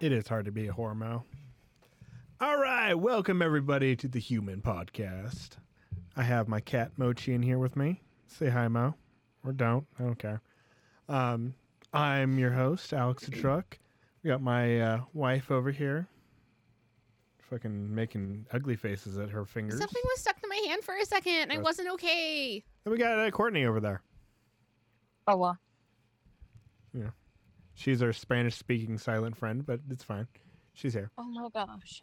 It is hard to be a whoremow. All right, welcome everybody to the Human Podcast. I have my cat Mochi in here with me. Say hi, Mo, or don't. I don't care. I'm your host, Alex the Truck. We got my wife over here, fucking making ugly faces at her fingers. Something was stuck to my hand for a second, and I wasn't okay. And we got Courtney over there. Hola. Yeah, she's our Spanish-speaking silent friend, but it's fine. She's here. Oh my gosh.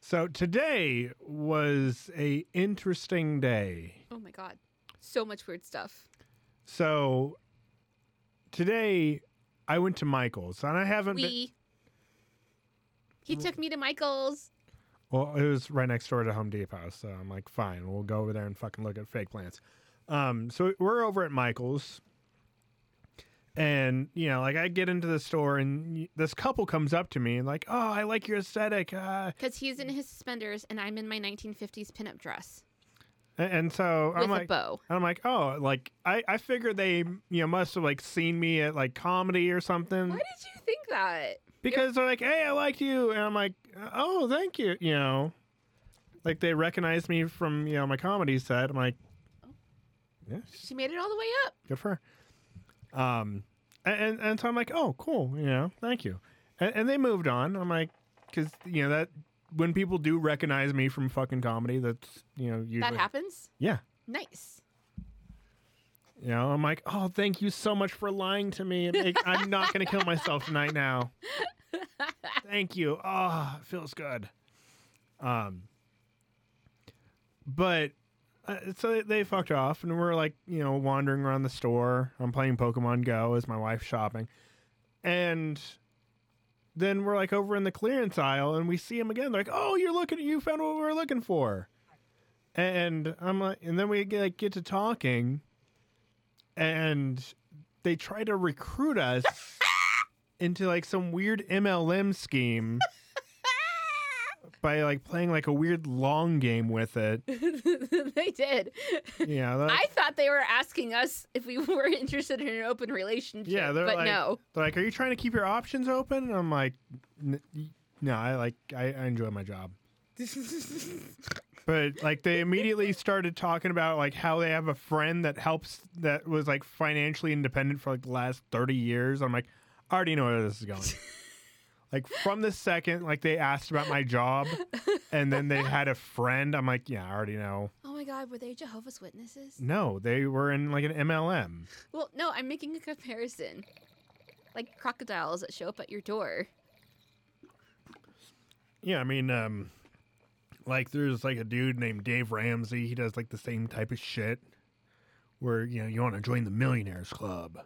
So today was a interesting day. Oh my God. So much weird stuff. So today I went to Michael's and I haven't been. He took me to Michael's. Well, it was right next door to Home Depot. So I'm like, fine, we'll go over there and fucking look at fake plants. So we're over at Michael's and, you know, like I get into the store and this couple comes up to me and like, oh, I like your aesthetic. Because he's in his suspenders and I'm in my 1950s pinup dress. And so I'm like, bow. And I'm like, oh, like I figured they, you know, must have like seen me at like comedy or something. Why did you think that? Because they're like, hey, I like you. And I'm like, oh, thank you. You know, like they recognized me from, you know, my comedy set. I'm like, yeah. She made it all the way up. Good for her. And so I'm like, oh, cool. You know, thank you. And they moved on. I'm like, because, you know, that. When people do recognize me from fucking comedy, that's, you know, usually... That happens? Yeah. Nice. You know, I'm like, oh, thank you so much for lying to me. I'm not going to kill myself tonight now. Thank you. Oh, it feels good. But, so they fucked off, and we're, like, you know, wandering around the store. I'm playing Pokemon Go as my wife's shopping. And... Then we're like over in the clearance aisle and we see him again. They're like, oh, you found what we were looking for. And I'm like, and then we get to talking and they try to recruit us into like some weird MLM scheme by like playing like a weird long game with it. They did. Yeah. I thought they were asking us if we were interested in an open relationship. Yeah, but like, no. They're like, are you trying to keep your options open? And I'm like, no, I enjoy my job. But like they immediately started talking about like how they have a friend that was like financially independent for like the last 30 years. I'm like, I already know where this is going. Like, from the second, like, they asked about my job, and then they had a friend. I'm like, yeah, I already know. Oh, my God. Were they Jehovah's Witnesses? No, they were in, like, an MLM. Well, no, I'm making a comparison. Like, crocodiles that show up at your door. Yeah, I mean, like, there's, like, a dude named Dave Ramsey. He does, like, the same type of shit where, you know, you want to join the Millionaires Club.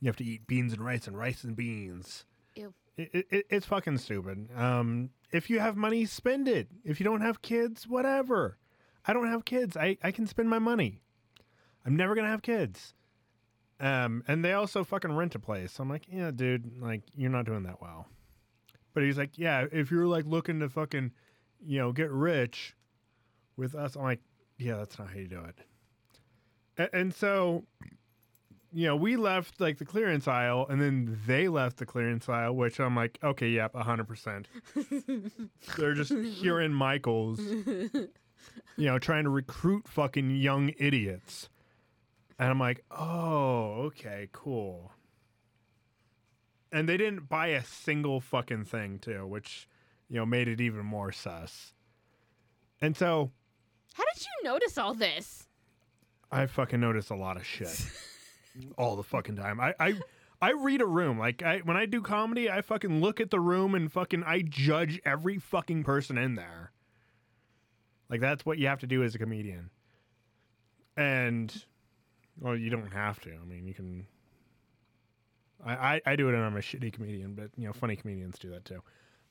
You have to eat beans and rice and rice and beans. Ew. It's fucking stupid. If you have money, spend it. If you don't have kids, whatever. I don't have kids. I can spend my money. I'm never going to have kids. And they also fucking rent a place. I'm like, yeah, dude, like, you're not doing that well. But he's like, yeah, if you're, like, looking to fucking, you know, get rich with us, I'm like, yeah, that's not how you do it. And so... You know, we left, like, the clearance aisle, and then they left the clearance aisle, which I'm like, okay, yep, 100%. They're just here in Michael's, you know, trying to recruit fucking young idiots. And I'm like, oh, okay, cool. And they didn't buy a single fucking thing, too, which, you know, made it even more sus. And so... How did you notice all this? I fucking noticed a lot of shit. All the fucking time. I read a room. Like, when I do comedy, I fucking look at the room and fucking I judge every fucking person in there. Like, that's what you have to do as a comedian. And, well, you don't have to. I mean, you can... I do it and I'm a shitty comedian, but, you know, funny comedians do that too.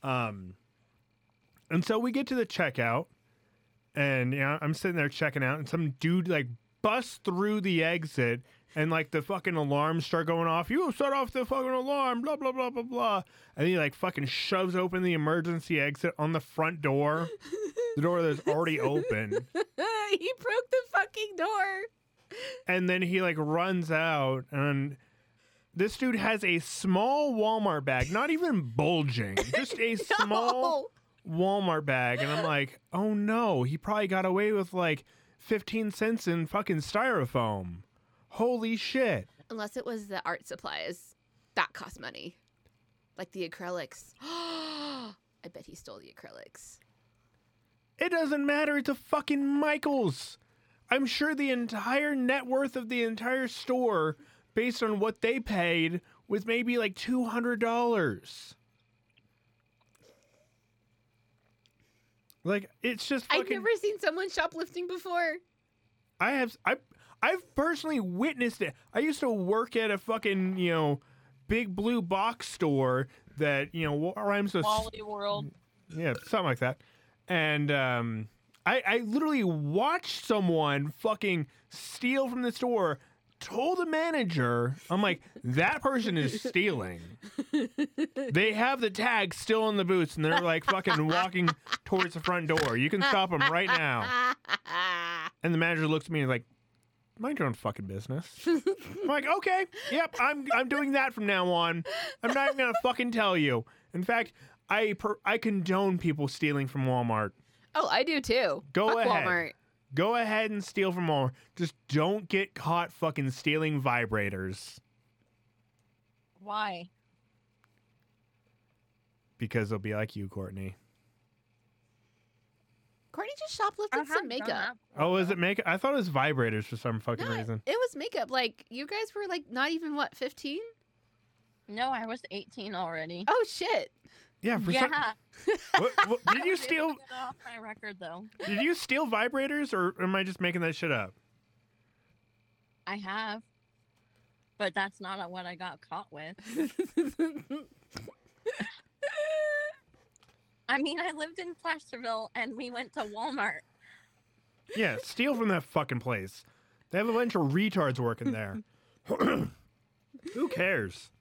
And so we get to the checkout. And, you know, I'm sitting there checking out. And some dude, like, busts through the exit... And, like, the fucking alarms start going off. You set off the fucking alarm, blah, blah, blah, blah, blah. And he, like, fucking shoves open the emergency exit on the front door. The door that's already open. He broke the fucking door. And then he, like, runs out. And This dude has a small Walmart bag, not even bulging, just a small Walmart bag. And I'm like, oh no, he probably got away with like 15 cents in fucking styrofoam. Holy shit. Unless it was the art supplies. That cost money. Like the acrylics. I bet he stole the acrylics. It doesn't matter. It's a fucking Michael's. I'm sure the entire net worth of the entire store, based on what they paid, was maybe like $200. Like, it's just fucking... I've never seen someone shoplifting before. I've personally witnessed it. I used to work at a fucking, you know, big blue box store that, you know, rhymes with... Wally World. Yeah, something like that. And I literally watched someone fucking steal from the store, told the manager, I'm like, that person is stealing. They have the tag still on the boots, and they're like fucking walking towards the front door. You can stop them right now. And the manager looks at me and is like, mind your own fucking business. I'm like, okay, yep, I'm doing that from now on. I'm not even gonna fucking tell you. In fact, I condone people stealing from Walmart. Oh, I do too. Fuck Walmart. Go ahead and steal from Walmart. Just don't get caught fucking stealing vibrators. Why? Because they'll be like you, Courtney. Courtney just shoplifted some makeup. Oh, is it makeup? I thought it was vibrators for some fucking reason. It was makeup. Like, you guys were like not even, what, 15? No, I was 18 already. Oh, shit. Yeah. What, did you steal? It off my record, though. Did you steal vibrators, or am I just making that shit up? I have, but that's not what I got caught with. I mean, I lived in Plasterville, and we went to Walmart. Yeah, steal from that fucking place. They have a bunch of retards working there. Who cares?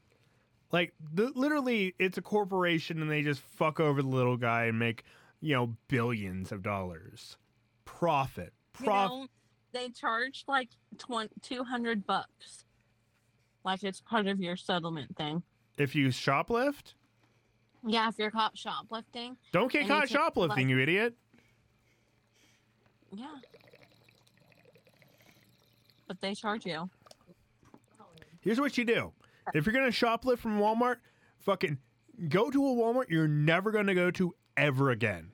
Like, literally, it's a corporation, and they just fuck over the little guy and make, you know, billions of dollars. Profit. You know, they charge, like, $200. Like, it's part of your settlement thing. If you shoplift? Yeah, if you're caught shoplifting. Don't get caught shoplifting, you idiot. Yeah. But they charge you. Here's what you do. If you're going to shoplift from Walmart, fucking go to a Walmart you're never going to go to ever again.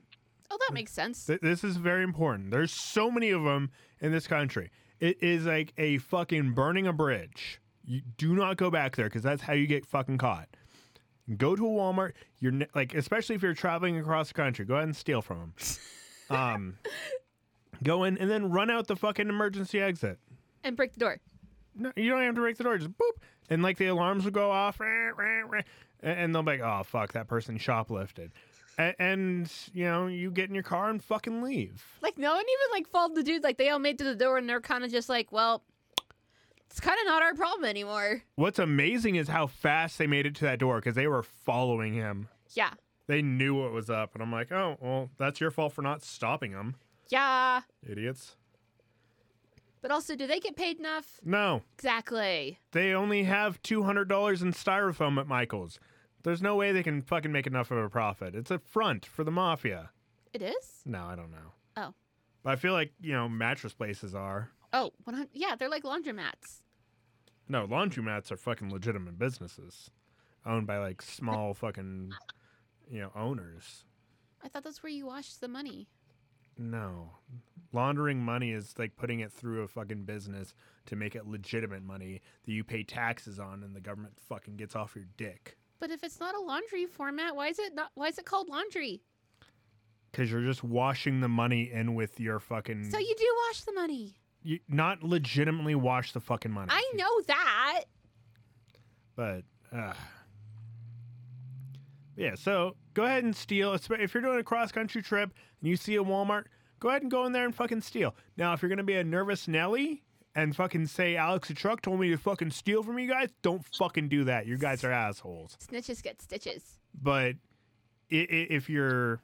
Oh, that makes sense. This is very important. There's so many of them in this country. It is like a fucking burning a bridge. You do not go back there because that's how you get fucking caught. Go to a Walmart. You're like, especially if you're traveling across the country, go ahead and steal from them. Go in and then run out the fucking emergency exit. And break the door. No, you don't have to break the door. Just boop. And, like, the alarms will go off, and they'll be like, oh, fuck, that person shoplifted. And, you know, you get in your car and fucking leave. Like, no one even, like, followed the dude. Like, they all made to the door, and they're kind of just like, well, it's kind of not our problem anymore. What's amazing is how fast they made it to that door, because they were following him. Yeah. They knew what was up, and I'm like, oh, well, that's your fault for not stopping him. Yeah. Idiots. But also, do they get paid enough? No. Exactly. They only have $200 in styrofoam at Michael's. There's no way they can fucking make enough of a profit. It's a front for the mafia. It is? No, I don't know. Oh. But I feel like, you know, mattress places are. Oh, yeah, they're like laundromats. No, laundromats are fucking legitimate businesses. Owned by, like, small fucking, you know, owners. I thought that's where you wash the money. No. Laundering money is like putting it through a fucking business to make it legitimate money that you pay taxes on and the government fucking gets off your dick. But if it's not a laundry format, why is it called laundry? Because you're just washing the money in with your fucking... So you do wash the money. You not legitimately wash the fucking money. I know that. But, yeah, so go ahead and steal. If you're doing a cross-country trip and you see a Walmart, go ahead and go in there and fucking steal. Now, if you're going to be a nervous Nelly and fucking say, Alex the Truck told me to fucking steal from you guys, don't fucking do that. You guys are assholes. Snitches get stitches. But if you're,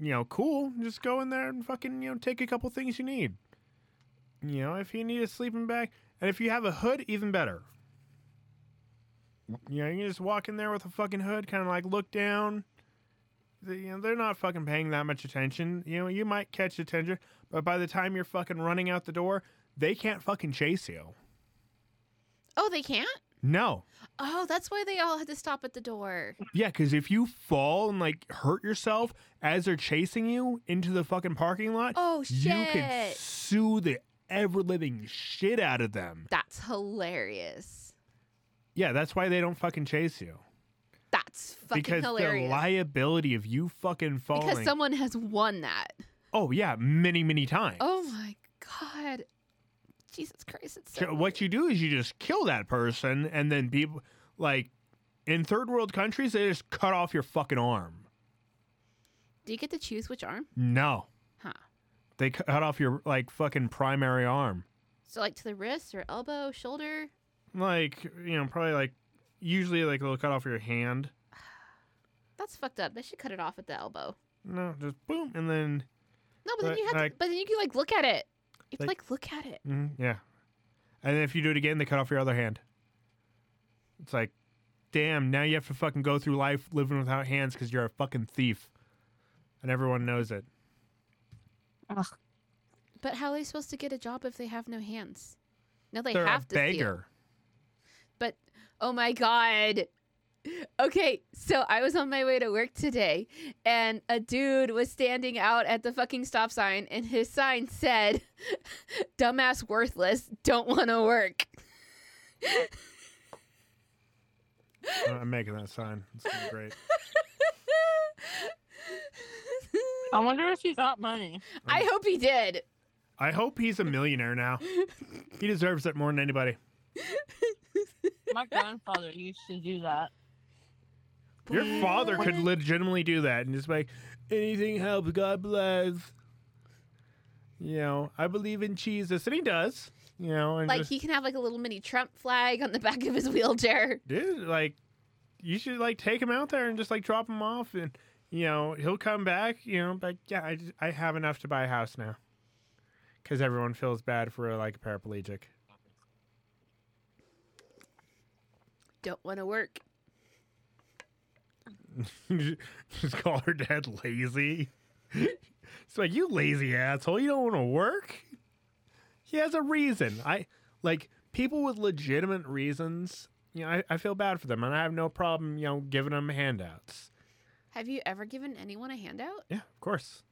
you know, cool, just go in there and fucking, you know, take a couple things you need. You know, if you need a sleeping bag. And if you have a hood, even better. You know, you can just walk in there with a fucking hood, kind of like look down. You know, they're not fucking paying that much attention. You know, you might catch attention, but by the time you're fucking running out the door, they can't fucking chase you. Oh, they can't? No. Oh, that's why they all had to stop at the door. Yeah, because if you fall and like hurt yourself as they're chasing you into the fucking parking lot, oh shit, you could sue the ever-living shit out of them. That's hilarious. Yeah, that's why they don't fucking chase you. That's fucking because hilarious. Because the liability of you fucking falling. Because someone has won that. Oh, yeah. Many, many times. Oh, my God. Jesus Christ. It's so what you do is you just kill that person, and then people, like, in third world countries, they just cut off your fucking arm. Do you get to choose which arm? No. Huh. They cut off your, like, fucking primary arm. So, like, to the wrist or elbow, shoulder? Like, you know, probably, like, usually, like, they'll cut off your hand. That's fucked up. They should cut it off at the elbow. No, just boom, and then... No, but then you have to... But then you can, like, look at it. You can, like, look at it. Yeah. And then if you do it again, they cut off your other hand. It's like, damn, now you have to fucking go through life living without hands because you're a fucking thief. And everyone knows it. Ugh. But how are they supposed to get a job if they have no hands? No, they're have to beggar. But... Oh, my God. Okay, so I was on my way to work today, and a dude was standing out at the fucking stop sign, and his sign said, dumbass worthless, don't want to work. I'm making that sign. It's gonna be great. I wonder if he got money. I hope he did. I hope he's a millionaire now. He deserves it more than anybody. My grandfather used to do that. Your father could legitimately do that and just like, anything helps, God bless. You know, I believe in Jesus. And he does. You know, and like just, he can have like a little mini Trump flag on the back of his wheelchair. Dude, like you should like take him out there and just like drop him off and you know, he'll come back, you know, but yeah, I have enough to buy a house now. Cause everyone feels bad for like a paraplegic. Don't want to work. Just call her dad lazy. It's like, you lazy asshole. You don't want to work. He has a reason. I like people with legitimate reasons. You know, I feel bad for them, and I have no problem, you know, giving them handouts. Have you ever given anyone a handout? Yeah, of course.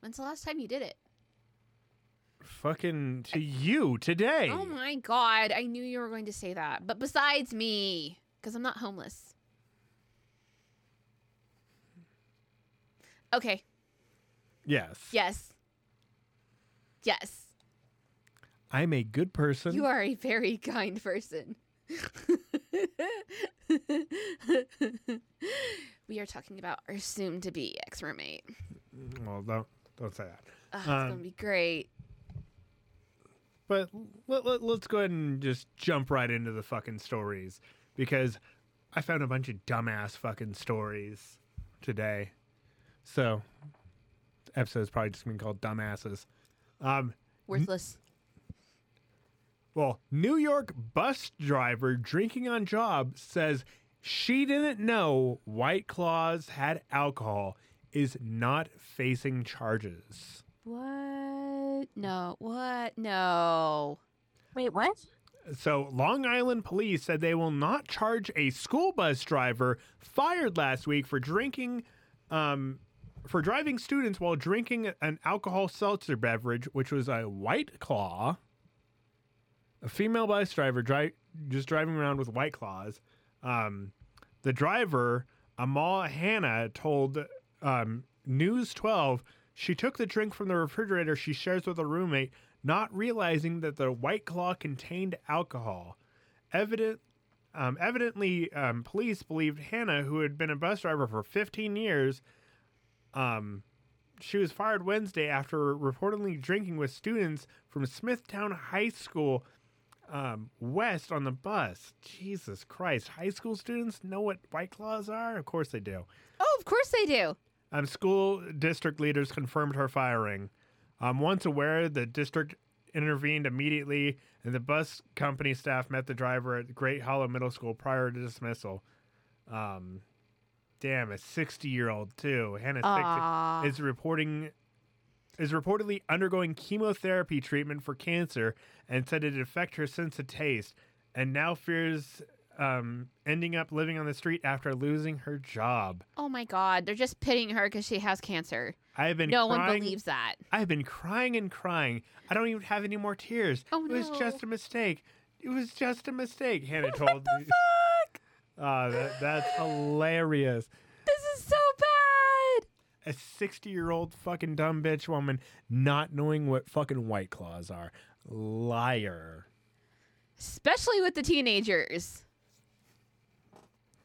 When's the last time you did it? Fucking to you today. Oh my God, I knew you were going to say that. But besides me, because I'm not homeless. Okay. Yes. Yes. Yes. I'm a good person. You are a very kind person. We are talking about our soon-to-be ex-roommate. Well, don't say that. It's going to be great. But let's go ahead and just jump right into the fucking stories because I found a bunch of dumbass fucking stories today. So the episode's probably just going to be called Dumbasses. Worthless. Well, New York bus driver drinking on job says she didn't know White Claws had alcohol is not facing charges. What? No. What? No. Wait, what? So, Long Island police said they will not charge a school bus driver fired last week for driving students while drinking an alcohol seltzer beverage, which was a White Claw. A female bus driver just driving around with White Claws. The driver, Amal Hannah, told News 12... She took the drink from the refrigerator she shares with a roommate, not realizing that the White Claw contained alcohol. Evidently, police believed Hannah, who had been a bus driver for 15 years, she was fired Wednesday after reportedly drinking with students from Smithtown High School West on the bus. Jesus Christ. High school students know what White Claws are? Of course they do. Oh, of course they do. School district leaders confirmed her firing. Once aware, the district intervened immediately, and the bus company staff met the driver at Great Hollow Middle School prior to dismissal. Damn, a 60-year-old too. Hannah 60 is reportedly undergoing chemotherapy treatment for cancer and said it affected her sense of taste, and now fears ending up living on the street after losing her job. Oh my God, they're just pitting her because she has cancer. No one believes that. I've been crying and crying. I don't even have any more tears. Oh no. It was just a mistake. It was just a mistake, Hannah told me. Fuck? Oh, that's hilarious. This is so bad. A 60-year-old fucking dumb bitch woman not knowing what fucking White Claws are. Liar. Especially with the teenagers.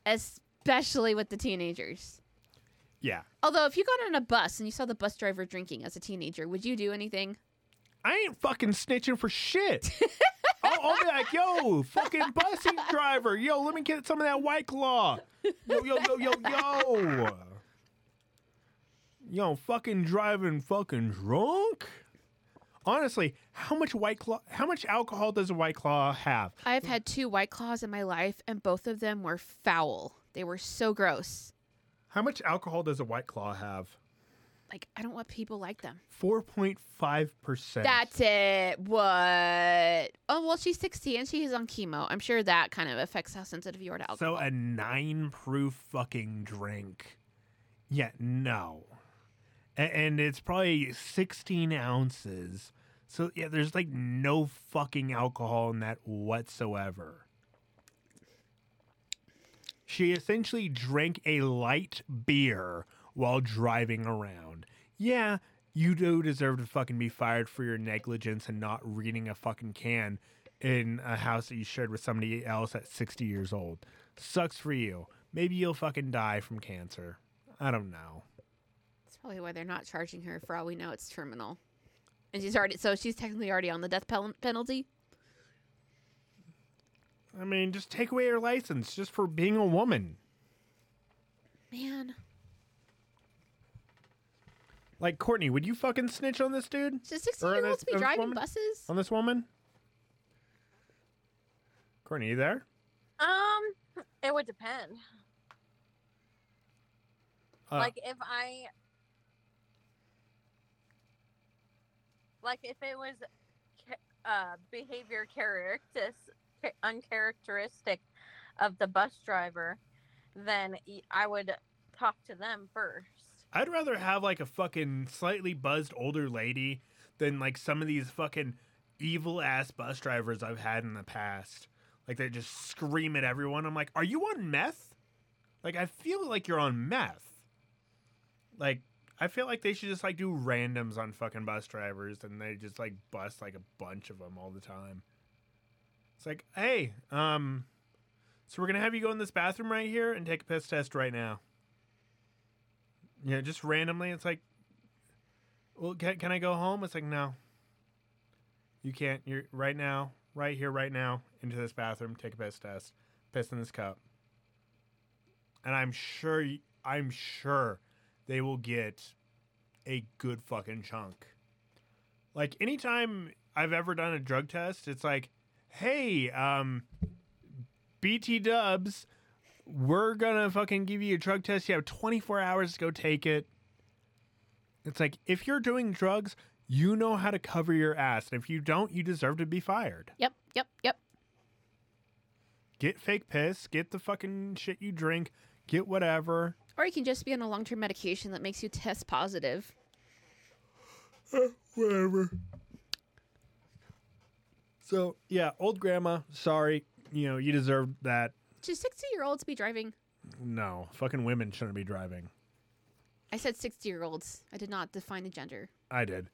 Especially with the teenagers. Yeah. Although, if you got on a bus and you saw the bus driver drinking as a teenager, would you do anything? I ain't fucking snitching for shit. I'll be like, yo, fucking bus driver. Yo, let me get some of that White Claw. Yo. Yo, fucking driving fucking drunk? Honestly, how much alcohol does a White Claw have? I've had 2 White Claws in my life, and both of them were foul. They were so gross. How much alcohol does a White Claw have? Like, I don't want people like them. 4.5%. That's it. What? Oh, well, she's 60 and she's on chemo. I'm sure that kind of affects how sensitive you are to alcohol. So a 9-proof fucking drink. Yeah, no. And it's probably 16 ounces. So, yeah, there's like no fucking alcohol in that whatsoever. She essentially drank a light beer while driving around. Yeah, you do deserve to fucking be fired for your negligence and not reading a fucking can in a house that you shared with somebody else at 60 years old. Sucks for you. Maybe you'll fucking die from cancer. I don't know. That's probably why they're not charging her. For all we know, it's terminal. And she's technically already on the death penalty. I mean, just take away her license just for being a woman. Man. Like, Courtney, would you fucking snitch on this dude? Should 16-year-olds be driving buses? On this woman? Courtney, you there? It would depend. If it was behavior uncharacteristic of the bus driver, then I would talk to them first. I'd rather have like a fucking slightly buzzed older lady than like some of these fucking evil ass bus drivers I've had in the past. Like, they just scream at everyone. I'm like, are you on meth? Like, I feel like you're on meth. Like, I feel like they should just like do randoms on fucking bus drivers, and they just like bust like a bunch of them all the time. It's like, hey, so we're going to have you go in this bathroom right here and take a piss test right now. Yeah, just randomly. It's like, well, can I go home? It's like, no. You can't. You're right now, right here, right now, into this bathroom, take a piss test. Piss in this cup. And I'm sure they will get a good fucking chunk. Like, anytime I've ever done a drug test, it's like, hey, BT Dubs, we're gonna fucking give you a drug test. You have 24 hours to go take it. It's like, if you're doing drugs, you know how to cover your ass. And if you don't, you deserve to be fired. Yep. Get fake piss. Get the fucking shit you drink. Get whatever. Or you can just be on a long-term medication that makes you test positive. Whatever. So, yeah, old grandma, sorry. You know, you deserve that. Should 60-year-olds be driving? No, fucking women shouldn't be driving. I said 60-year-olds. I did not define the gender. I did.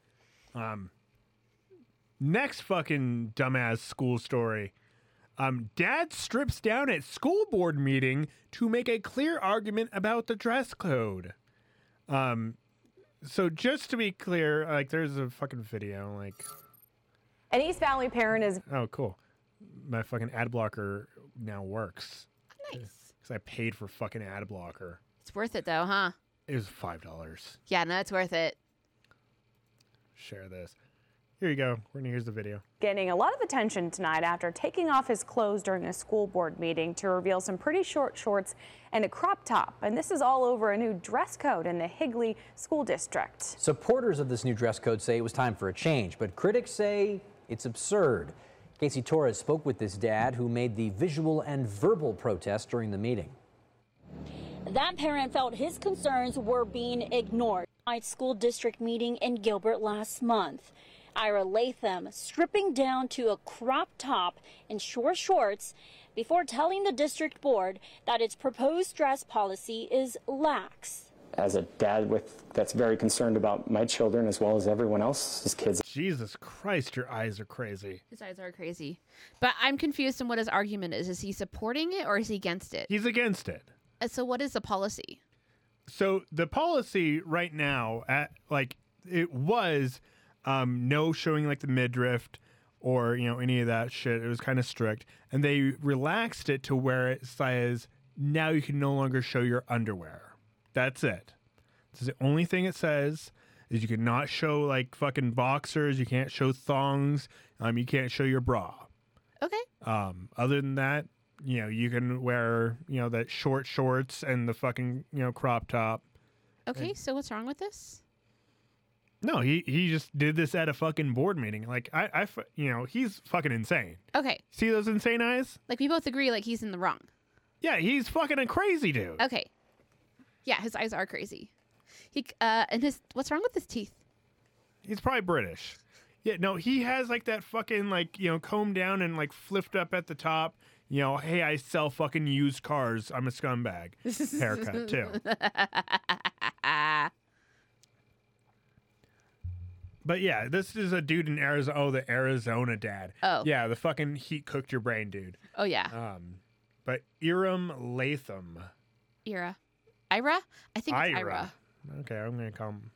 Next fucking dumbass school story. Dad strips down at school board meeting to make a clear argument about the dress code. So just to be clear, like, there's a fucking video, like... An East Valley parent is... Oh, cool. My fucking ad blocker now works. Nice. Because I paid for fucking ad blocker. It's worth it, though, huh? It was $5. Yeah, no, it's worth it. Share this. Here you go, Courtney, here's the video. Getting a lot of attention tonight after taking off his clothes during a school board meeting to reveal some pretty short shorts and a crop top. And this is all over a new dress code in the Higley School District. Supporters of this new dress code say it was time for a change, but critics say it's absurd. Casey Torres spoke with this dad who made the visual and verbal protest during the meeting. That parent felt his concerns were being ignored at school district meeting in Gilbert last month. Ira Latham stripping down to a crop top and short shorts before telling the district board that its proposed dress policy is lax. As a dad that's very concerned about my children as well as everyone else's kids. Jesus Christ, your eyes are crazy. His eyes are crazy. But I'm confused on what his argument is. Is he supporting it or is he against it? He's against it. So what is the policy? So the policy right now, it was... no showing like the midriff or, you know, any of that shit. It was kind of strict. And they relaxed it to where it says, now you can no longer show your underwear. That's it. This is the only thing it says is you cannot show like fucking boxers. You can't show thongs. You can't show your bra. Okay. Other than that, you know, you can wear, you know, that short shorts and the fucking, you know, crop top. Okay. And so what's wrong with this? No, he just did this at a fucking board meeting. Like, I, you know, he's fucking insane. Okay. See those insane eyes? Like, we both agree, like, he's in the wrong. Yeah, he's fucking a crazy dude. Okay. Yeah, his eyes are crazy. He, and his, what's wrong with his teeth? He's probably British. Yeah, no, he has, like, that fucking, like, you know, combed down and, like, flipped up at the top. You know, hey, I sell fucking used cars. I'm a scumbag. Haircut, too. But yeah, this is a dude in Arizona. Oh, the Arizona dad. Oh. Yeah, the fucking heat cooked your brain, dude. Oh, yeah. But Iram Latham. Ira? I think it's Ira. Okay, I'm going to call him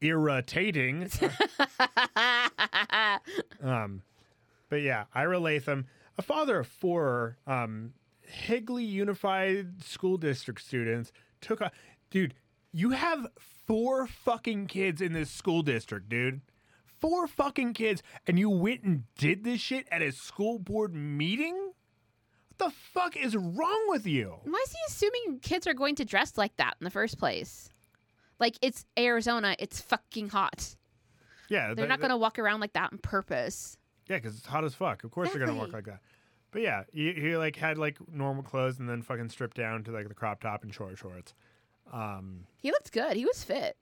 irritating. But yeah, Ira Latham, a father of four Higley Unified School District students, took a... Dude, you have... 4 fucking kids in this school district, dude. 4 fucking kids, and you went and did this shit at a school board meeting? What the fuck is wrong with you? Why is he assuming kids are going to dress like that in the first place? Like, it's Arizona. It's fucking hot. Yeah. They're not going to walk around like that on purpose. Yeah, because it's hot as fuck. Of course they're going to walk like that. But yeah, he like had like normal clothes and then fucking stripped down to like the crop top and short shorts. He looked good. He was fit.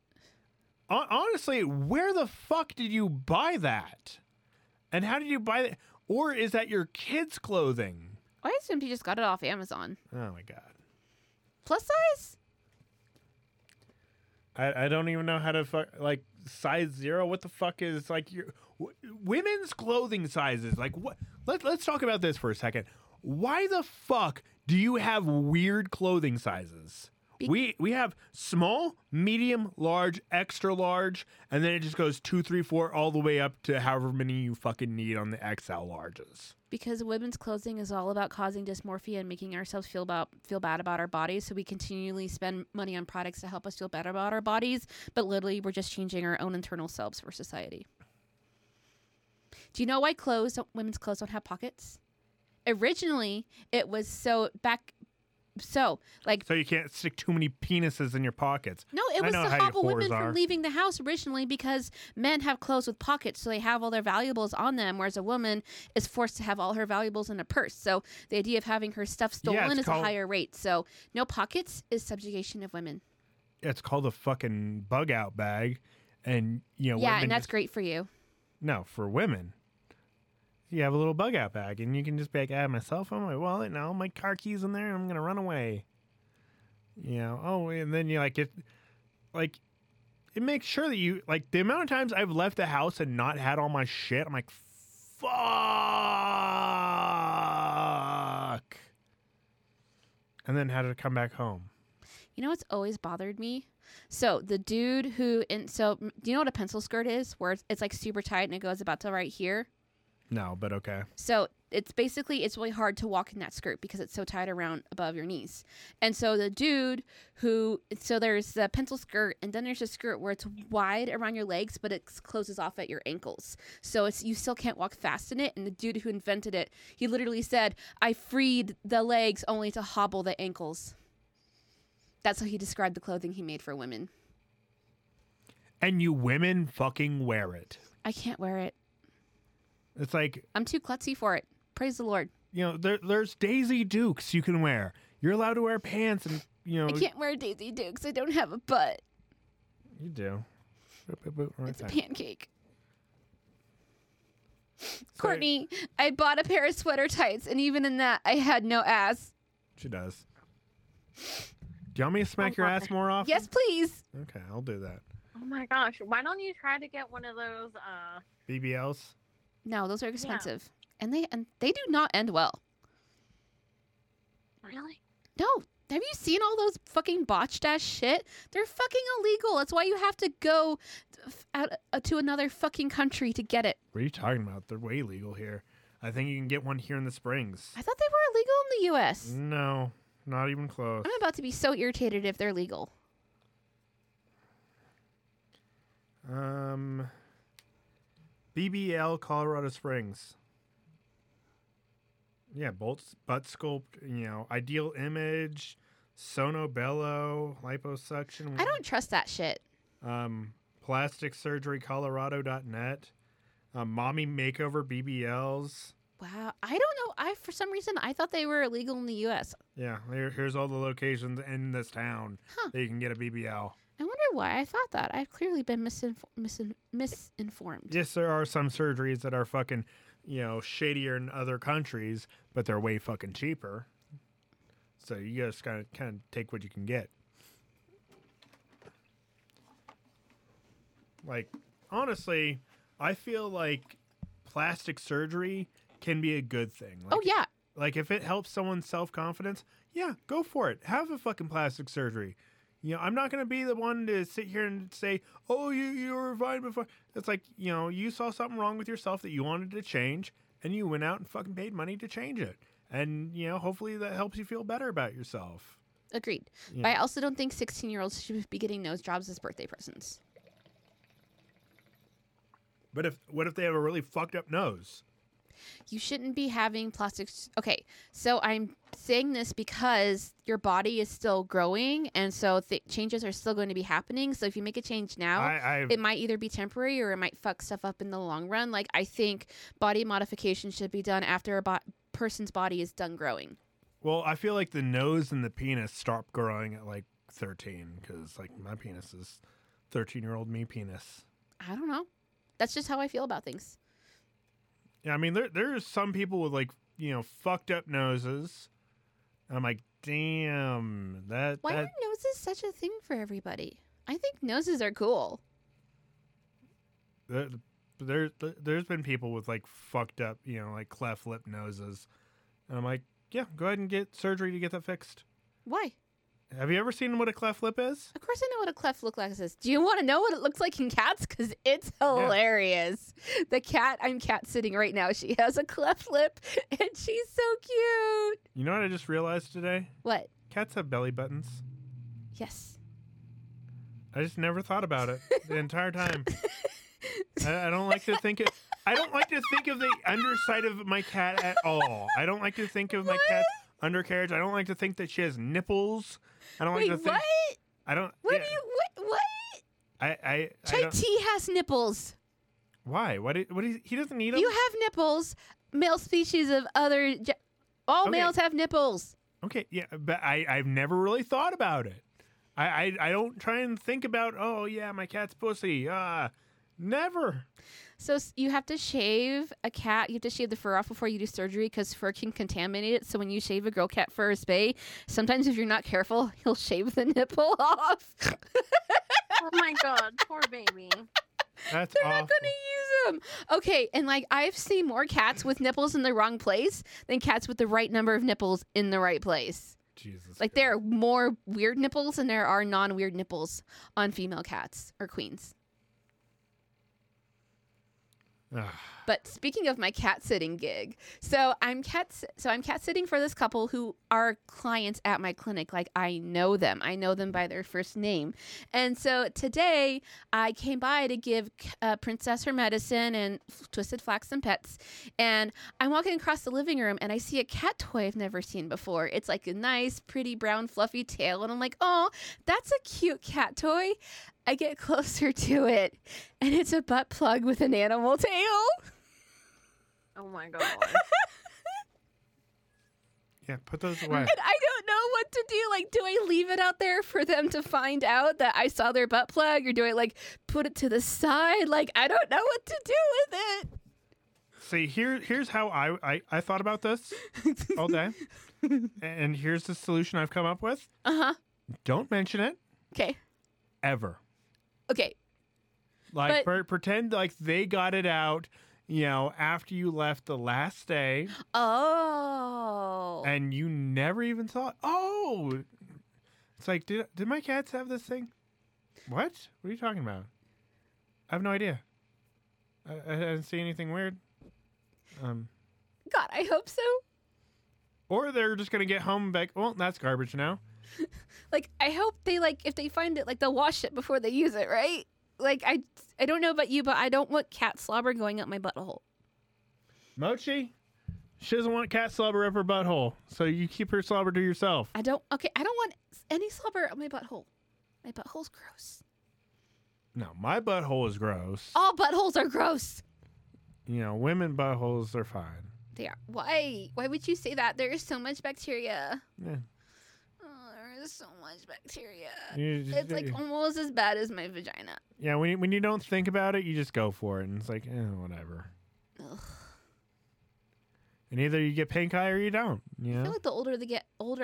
Honestly, where the fuck did you buy that? And how did you buy that? Or is that your kids' clothing? I assumed he just got it off Amazon. Oh, my God. Plus size? I don't even know how to fuck, like, size 0. What the fuck is, like, your women's clothing sizes? Like, what? Let's talk about this for a second. Why the fuck do you have weird clothing sizes? We have small, medium, large, extra large, and then it just goes 2, 3, 4, all the way up to however many you fucking need on the XL larges. Because women's clothing is all about causing dysmorphia and making ourselves feel bad about our bodies, so we continually spend money on products to help us feel better about our bodies, but literally we're just changing our own internal selves for society. Do you know why women's clothes don't have pockets? Originally, it was so you can't stick too many penises in your pockets. No, it was to hobble women from leaving the house originally because men have clothes with pockets, so they have all their valuables on them, whereas a woman is forced to have all her valuables in a purse. So the idea of having her stuff stolen is a higher rate. So no pockets is subjugation of women. It's called a fucking bug out bag, and you know. Yeah, and that's great for you. No, for women. You have a little bug out bag, and you can just be like, I have my cell phone, my wallet, and all my car keys in there, and I'm going to run away. You know, and then you like it. Like, it makes sure that you, like, the amount of times I've left the house and not had all my shit, I'm like, fuck. And then had to come back home. You know what's always bothered me? So the dude who, do you know what a pencil skirt is? Where it's like super tight and it goes about to right here? No, but okay. So it's really hard to walk in that skirt because it's so tied around above your knees. And so the dude so there's the pencil skirt, and then there's a skirt where it's wide around your legs, but it closes off at your ankles. So you still can't walk fast in it. And the dude who invented it, he literally said, "I freed the legs only to hobble the ankles." That's how he described the clothing he made for women. And you women fucking wear it. I can't wear it. It's like, I'm too klutzy for it. Praise the Lord. You know, there's Daisy Dukes you can wear. You're allowed to wear pants, and you know. I can't wear Daisy Dukes. I don't have a butt. You do. It's a pancake. Sorry. Courtney, I bought a pair of sweater tights, and even in that, I had no ass. She does. Do you want me to smack your ass more often? Yes, please. Okay, I'll do that. Oh my gosh! Why don't you try to get one of those BBLs? No, those are expensive, yeah. and they do not end well. Really? No. Have you seen all those fucking botched ass shit? They're fucking illegal. That's why you have to go out to another fucking country to get it. What are you talking about? They're way legal here. I think you can get one here in the Springs. I thought they were illegal in the U.S. No, not even close. I'm about to be so irritated if they're legal. BBL Colorado Springs. Yeah, Bolt's butt sculpt, you know, Ideal Image, Sonobello, liposuction. I don't trust that shit. PlasticSurgeryColorado.net, Mommy Makeover BBLs. Wow, I don't know. For some reason, I thought they were illegal in the U.S. Yeah, here's all the locations in this town that you can get a BBL. I wonder why I thought that. I've clearly been misinformed. Yes, there are some surgeries that are fucking, you know, shadier in other countries, but they're way fucking cheaper. So you just gotta kind of take what you can get. Like, honestly, I feel like plastic surgery can be a good thing. Like, oh, yeah. Like, if it helps someone's self-confidence, yeah, go for it. Have a fucking plastic surgery. You know, I'm not going to be the one to sit here and say, oh, you were fine before. It's like, you know, you saw something wrong with yourself that you wanted to change, and you went out and fucking paid money to change it. And, you know, hopefully that helps you feel better about yourself. Agreed. Yeah. But I also don't think 16-year-olds should be getting those jobs as birthday presents. But what if they have a really fucked up nose? You shouldn't be having plastic. Okay, so I'm saying this because your body is still growing, and so changes are still going to be happening. So if you make a change now, it might either be temporary or it might fuck stuff up in the long run. Like, I think body modification should be done after a person's body is done growing. Well, I feel like the nose and the penis stop growing at like 13, because like my penis is 13-year-old me penis. I don't know. That's just how I feel about things. Yeah, I mean, there are some people with, like, you know, fucked up noses. And I'm like, damn. Why are noses such a thing for everybody? I think noses are cool. There's been people with, like, fucked up, you know, like, cleft lip noses. And I'm like, yeah, go ahead and get surgery to get that fixed. Why? Have you ever seen what a cleft lip is? Of course I know what a cleft lip is. Do you want to know what it looks like in cats? Because it's hilarious. Yeah. The cat, I'm cat sitting right now, she has a cleft lip, and she's so cute. You know what I just realized today? What? Cats have belly buttons. Yes. I just never thought about it the entire time. I don't like to think it. I don't like to think of the underside of my cat at all. I don't like to think of my cat's undercarriage. I don't like to think that she has nipples. I don't like to think. What? I don't. What do you? What? I. Chai Tea has nipples. Why? What? He doesn't need them. You have nipples. Male species of other. All males have nipples. Okay. Yeah, but I've never really thought about it. I don't try and think about. Oh yeah, my cat's pussy. Never. So you have to shave a cat. You have to shave the fur off before you do surgery because fur can contaminate it. So when you shave a girl cat for a spay, sometimes if you're not careful, he'll shave the nipple off. Oh my god, poor baby. That's They're awful. Not going to use them. Okay, and like I've seen more cats with nipples in the wrong place than cats with the right number of nipples in the right place. Jesus. Like god. There are more weird nipples than there are non-weird nipples on female cats or queens. But speaking of my cat sitting gig, so I'm cat sitting for this couple who are clients at my clinic. Like, I know them by their first name. And so today I came by to give Princess her medicine and Twisted Flax some pets. And I'm walking across the living room and I see a cat toy I've never seen before. It's like a nice, pretty brown, fluffy tail. And I'm like, oh, that's a cute cat toy. I get closer to it, and it's a butt plug with an animal tail. Oh, my God. Yeah, put those away. And I don't know what to do. Like, do I leave it out there for them to find out that I saw their butt plug, or do I, like, put it to the side? Like, I don't know what to do with it. See, here's how I thought about this all day, and here's the solution I've come up with. Uh-huh. Don't mention it. Okay. Ever. Okay. Like, pretend like they got it out, you know, after you left the last day. Oh. And you never even saw it. Oh. It's like, did my cats have this thing? What? What are you talking about? I have no idea. I didn't see anything weird. God, I hope so. Or they're just going to get home and be like, well, that's garbage now. Like, I hope they, like, if they find it, like, they'll wash it before they use it, right? Like, I don't know about you, but I don't want cat slobber going up my butthole. Mochi, she doesn't want cat slobber up her butthole, so you keep her slobber to yourself. I don't want any slobber up my butthole. My butthole's gross. No, my butthole is gross. All buttholes are gross. You know, women buttholes are fine. They are. Why? Why would you say that? There is so much bacteria. Yeah. So much bacteria. It's like almost as bad as my vagina. Yeah, when you don't think about it, you just go for it, and it's like, whatever. Ugh. And either you get pink eye or you don't. Yeah. I feel like the older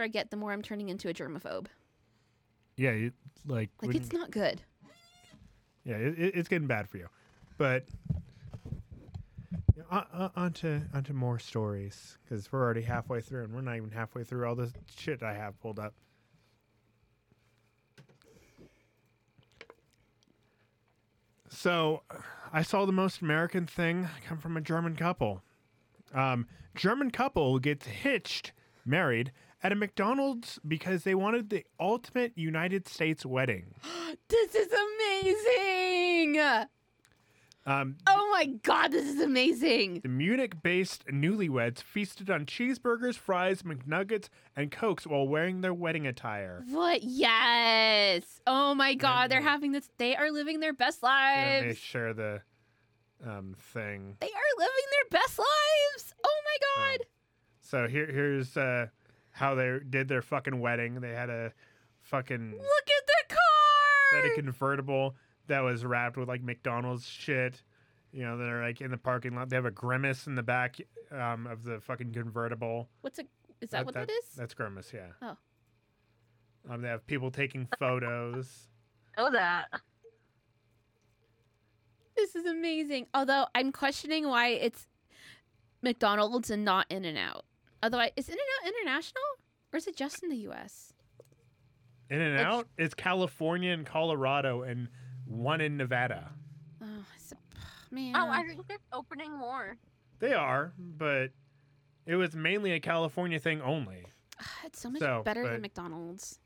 I get, the more I'm turning into a germaphobe. Yeah, like it's not good. Yeah, it's getting bad for you. But onto more stories, because we're already halfway through, and we're not even halfway through all this shit I have pulled up. So, I saw the most American thing come from a German couple. German couple gets married at a McDonald's because they wanted the ultimate United States wedding. This is amazing! Oh my God, this is amazing! The Munich-based newlyweds feasted on cheeseburgers, fries, McNuggets, and Cokes while wearing their wedding attire. What? Yes! Oh my God, they're having this. They are living their best lives. They share the thing. They are living their best lives. Oh my God! So here's how they did their fucking wedding. They had a fucking look at the car. They had a convertible that was wrapped with, like, McDonald's shit. You know, they're, like, in the parking lot. They have a Grimace in the back of the fucking convertible. Is that what that is? That's Grimace, yeah. Oh. They have people taking photos. Oh, that. This is amazing. Although, I'm questioning why it's McDonald's and not In-N-Out. Although, is In-N-Out international? Or is it just in the U.S.? In-N-Out is California and Colorado and one in Nevada. Oh, man. Oh, I think they're opening more. They are, but it was mainly a California thing only. It's so much better than McDonald's.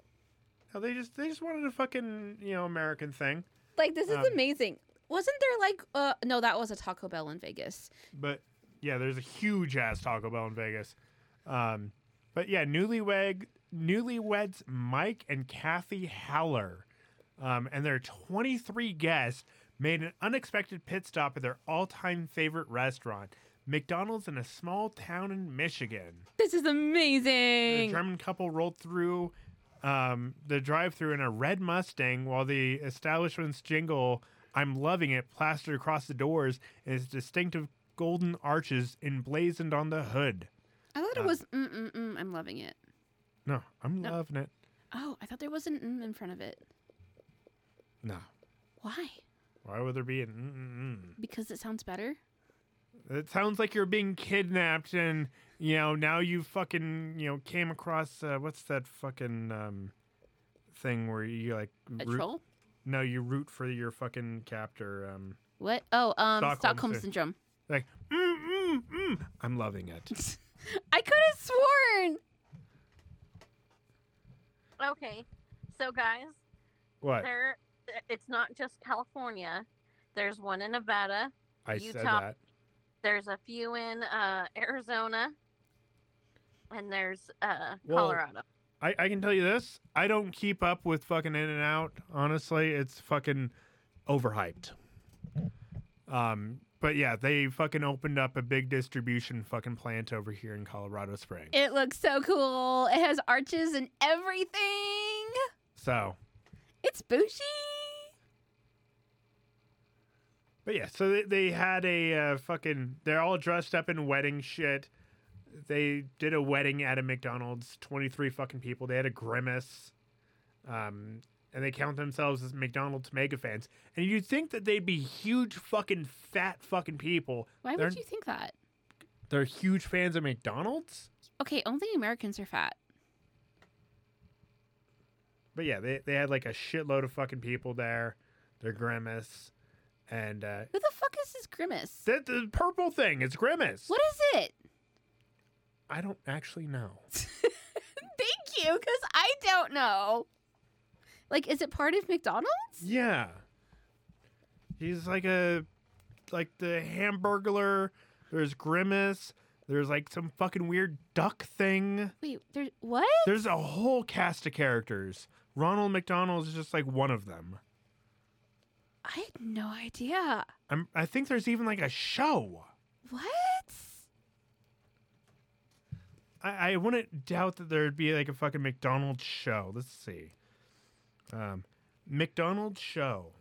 No, they just wanted a fucking, American thing. Like, this is amazing. Wasn't there no, that was a Taco Bell in Vegas. But yeah, there's a huge ass Taco Bell in Vegas. But yeah, newlyweds Mike and Kathy Howler. And their 23 guests made an unexpected pit stop at their all-time favorite restaurant, McDonald's in a small town in Michigan. This is amazing. The German couple rolled through the drive-thru in a red Mustang while the establishment's jingle, "I'm loving it," plastered across the doors and its distinctive golden arches emblazoned on the hood. I thought it was, "I'm loving it." No, I'm loving it. Oh, I thought there was an in front of it. No. Why? Why would there be an mm-mm? Because it sounds better? It sounds like you're being kidnapped and, now you fucking, came across, what's that fucking thing where you, like... troll? No, you root for your fucking captor. What? Oh, Stockholm Syndrome. Like, I'm loving it. I could have sworn. Okay, so guys. What? It's not just California. There's one in Nevada. Utah, said that. There's a few in Arizona. And there's Colorado. I can tell you this. I don't keep up with fucking In-N-Out. Honestly, it's fucking overhyped. But yeah, they fucking opened up a big distribution fucking plant over here in Colorado Springs. It looks so cool. It has arches and everything. So. It's bougie. But yeah, so they had a fucking... They're all dressed up in wedding shit. They did a wedding at a McDonald's. 23 fucking people. They had a Grimace. And they count themselves as McDonald's mega fans. And you'd think that they'd be huge fucking fat fucking people. Why would you think that? They're huge fans of McDonald's? Okay, only Americans are fat. But yeah, they had like a shitload of fucking people there. Their Grimace. And who the fuck is this Grimace? The purple thing. It's Grimace. What is it? I don't actually know. Thank you, because I don't know. Like, is it part of McDonald's? Yeah. He's like the Hamburglar. There's Grimace. There's like some fucking weird duck thing. Wait, there's what? There's a whole cast of characters. Ronald McDonald is just like one of them. I had no idea. I think there's even like a show. What? I wouldn't doubt that there'd be like a fucking McDonald's show. Let's see. McDonald's show.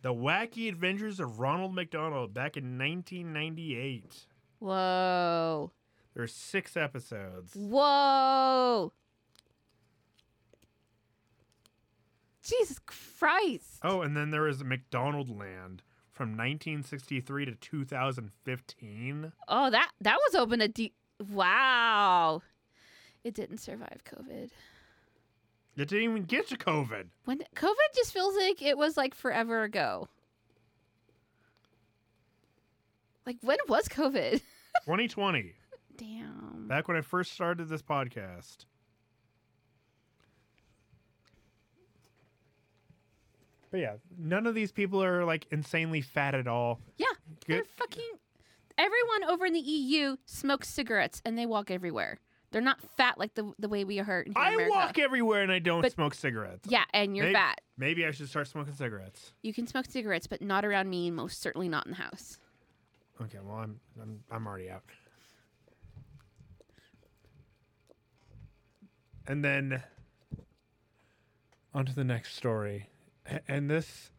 The Wacky Adventures of Ronald McDonald back in 1998. Whoa. There's 6 episodes. Whoa. Jesus Christ. Oh, and then there is McDonaldland from 1963 to 2015. Oh, that was open to wow. It didn't survive COVID. It didn't even get to COVID. When COVID just feels like it was like forever ago. Like, when was COVID? 2020. Damn. Back when I first started this podcast. But yeah, none of these people are like insanely fat at all. Yeah. They're fucking... Everyone over in the EU smokes cigarettes and they walk everywhere. They're not fat like the way we are hurt. I walk everywhere and I don't smoke cigarettes. Yeah, and you're fat. Maybe I should start smoking cigarettes. You can smoke cigarettes, but not around me, and most certainly not in the house. Okay, well I'm already out. And then on to the next story, and this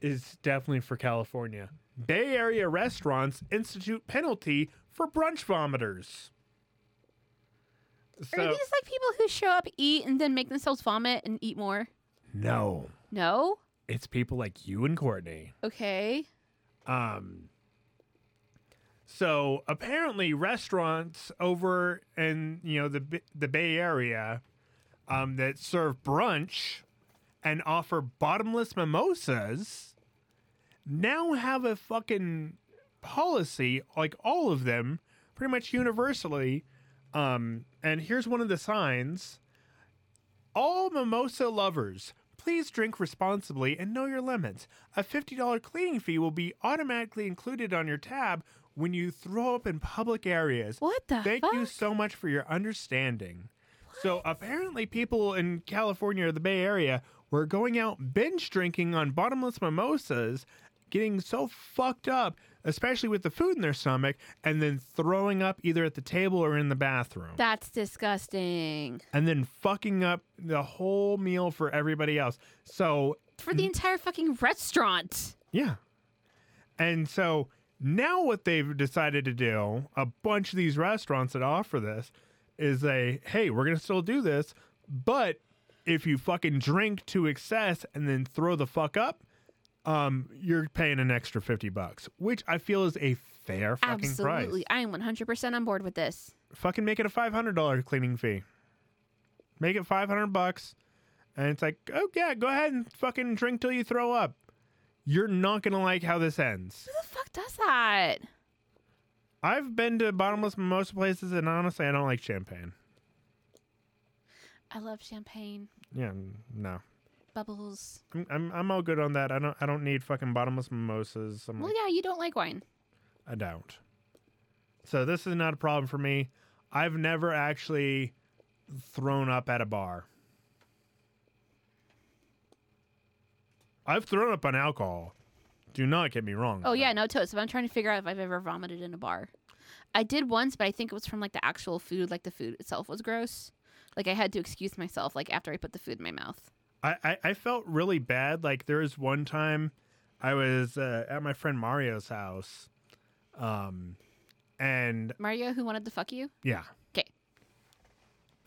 is definitely for California. Bay Area restaurants institute penalty for brunch vomiters. So, are these like people who show up, eat, and then make themselves vomit and eat more? No. No? It's people like you and Courtney. Okay. So apparently restaurants over in, you know, the Bay Area that serve brunch and offer bottomless mimosas now have a fucking policy, like all of them, pretty much universally. And here's one of the signs. All mimosa lovers, please drink responsibly and know your limits. A $50 cleaning fee will be automatically included on your tab when you throw up in public areas. What the fuck? Thank you so much for your understanding. What? So apparently people in California or the Bay Area were going out binge drinking on bottomless mimosas, getting so fucked up, especially with the food in their stomach, and then throwing up either at the table or in the bathroom. That's disgusting. And then fucking up the whole meal for everybody else. So for the entire fucking restaurant. Yeah. And so now what they've decided to do, a bunch of these restaurants that offer this, is hey, we're going to still do this, but if you fucking drink to excess and then throw the fuck up, you're paying an extra $50, which I feel is a fair fucking price. Absolutely. I am 100% on board with this. Fucking make it a $500 cleaning fee. Make it $500, and it's like, oh yeah, go ahead and fucking drink till you throw up. You're not going to like how this ends. Who the fuck does that? I've been to bottomless mimosa places, and honestly, I don't like champagne. I love champagne. Yeah, no. Bubbles. I'm all good on that. I don't need fucking bottomless mimosas. Yeah, you don't like wine. I don't. So this is not a problem for me. I've never actually thrown up at a bar. I've thrown up on alcohol. Do not get me wrong. Oh, yeah, no, totes. I'm trying to figure out if I've ever vomited in a bar. I did once, but I think it was from, like, the actual food. Like, the food itself was gross. Like, I had to excuse myself, like, after I put the food in my mouth. I felt really bad. Like, there was one time I was at my friend Mario's house. And Mario, who wanted to fuck you? Yeah. Okay.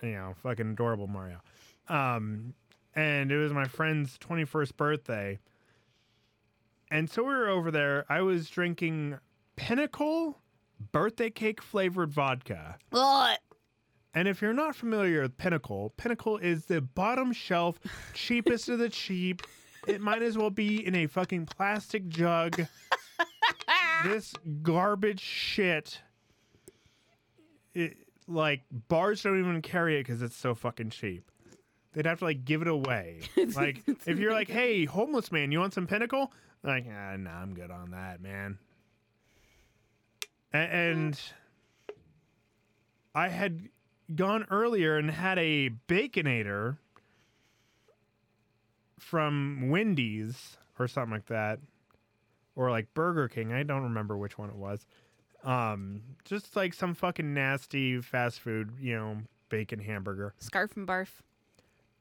You know, fucking adorable Mario. And it was my friend's 21st birthday. And so we were over there. I was drinking Pinnacle birthday cake flavored vodka. Ugh. And if you're not familiar with Pinnacle is the bottom shelf, cheapest of the cheap. It might as well be in a fucking plastic jug. This garbage shit. It, like, bars don't even carry it because it's so fucking cheap. They'd have to, like, give it away. Like, if you're like, hey, homeless man, you want some Pinnacle? Like, nah, I'm good on that, man. And I had gone earlier and had a Baconator from Wendy's or something like that, or like Burger King. I don't remember which one it was. Just like some fucking nasty fast food, you know, bacon hamburger. Scarf and barf.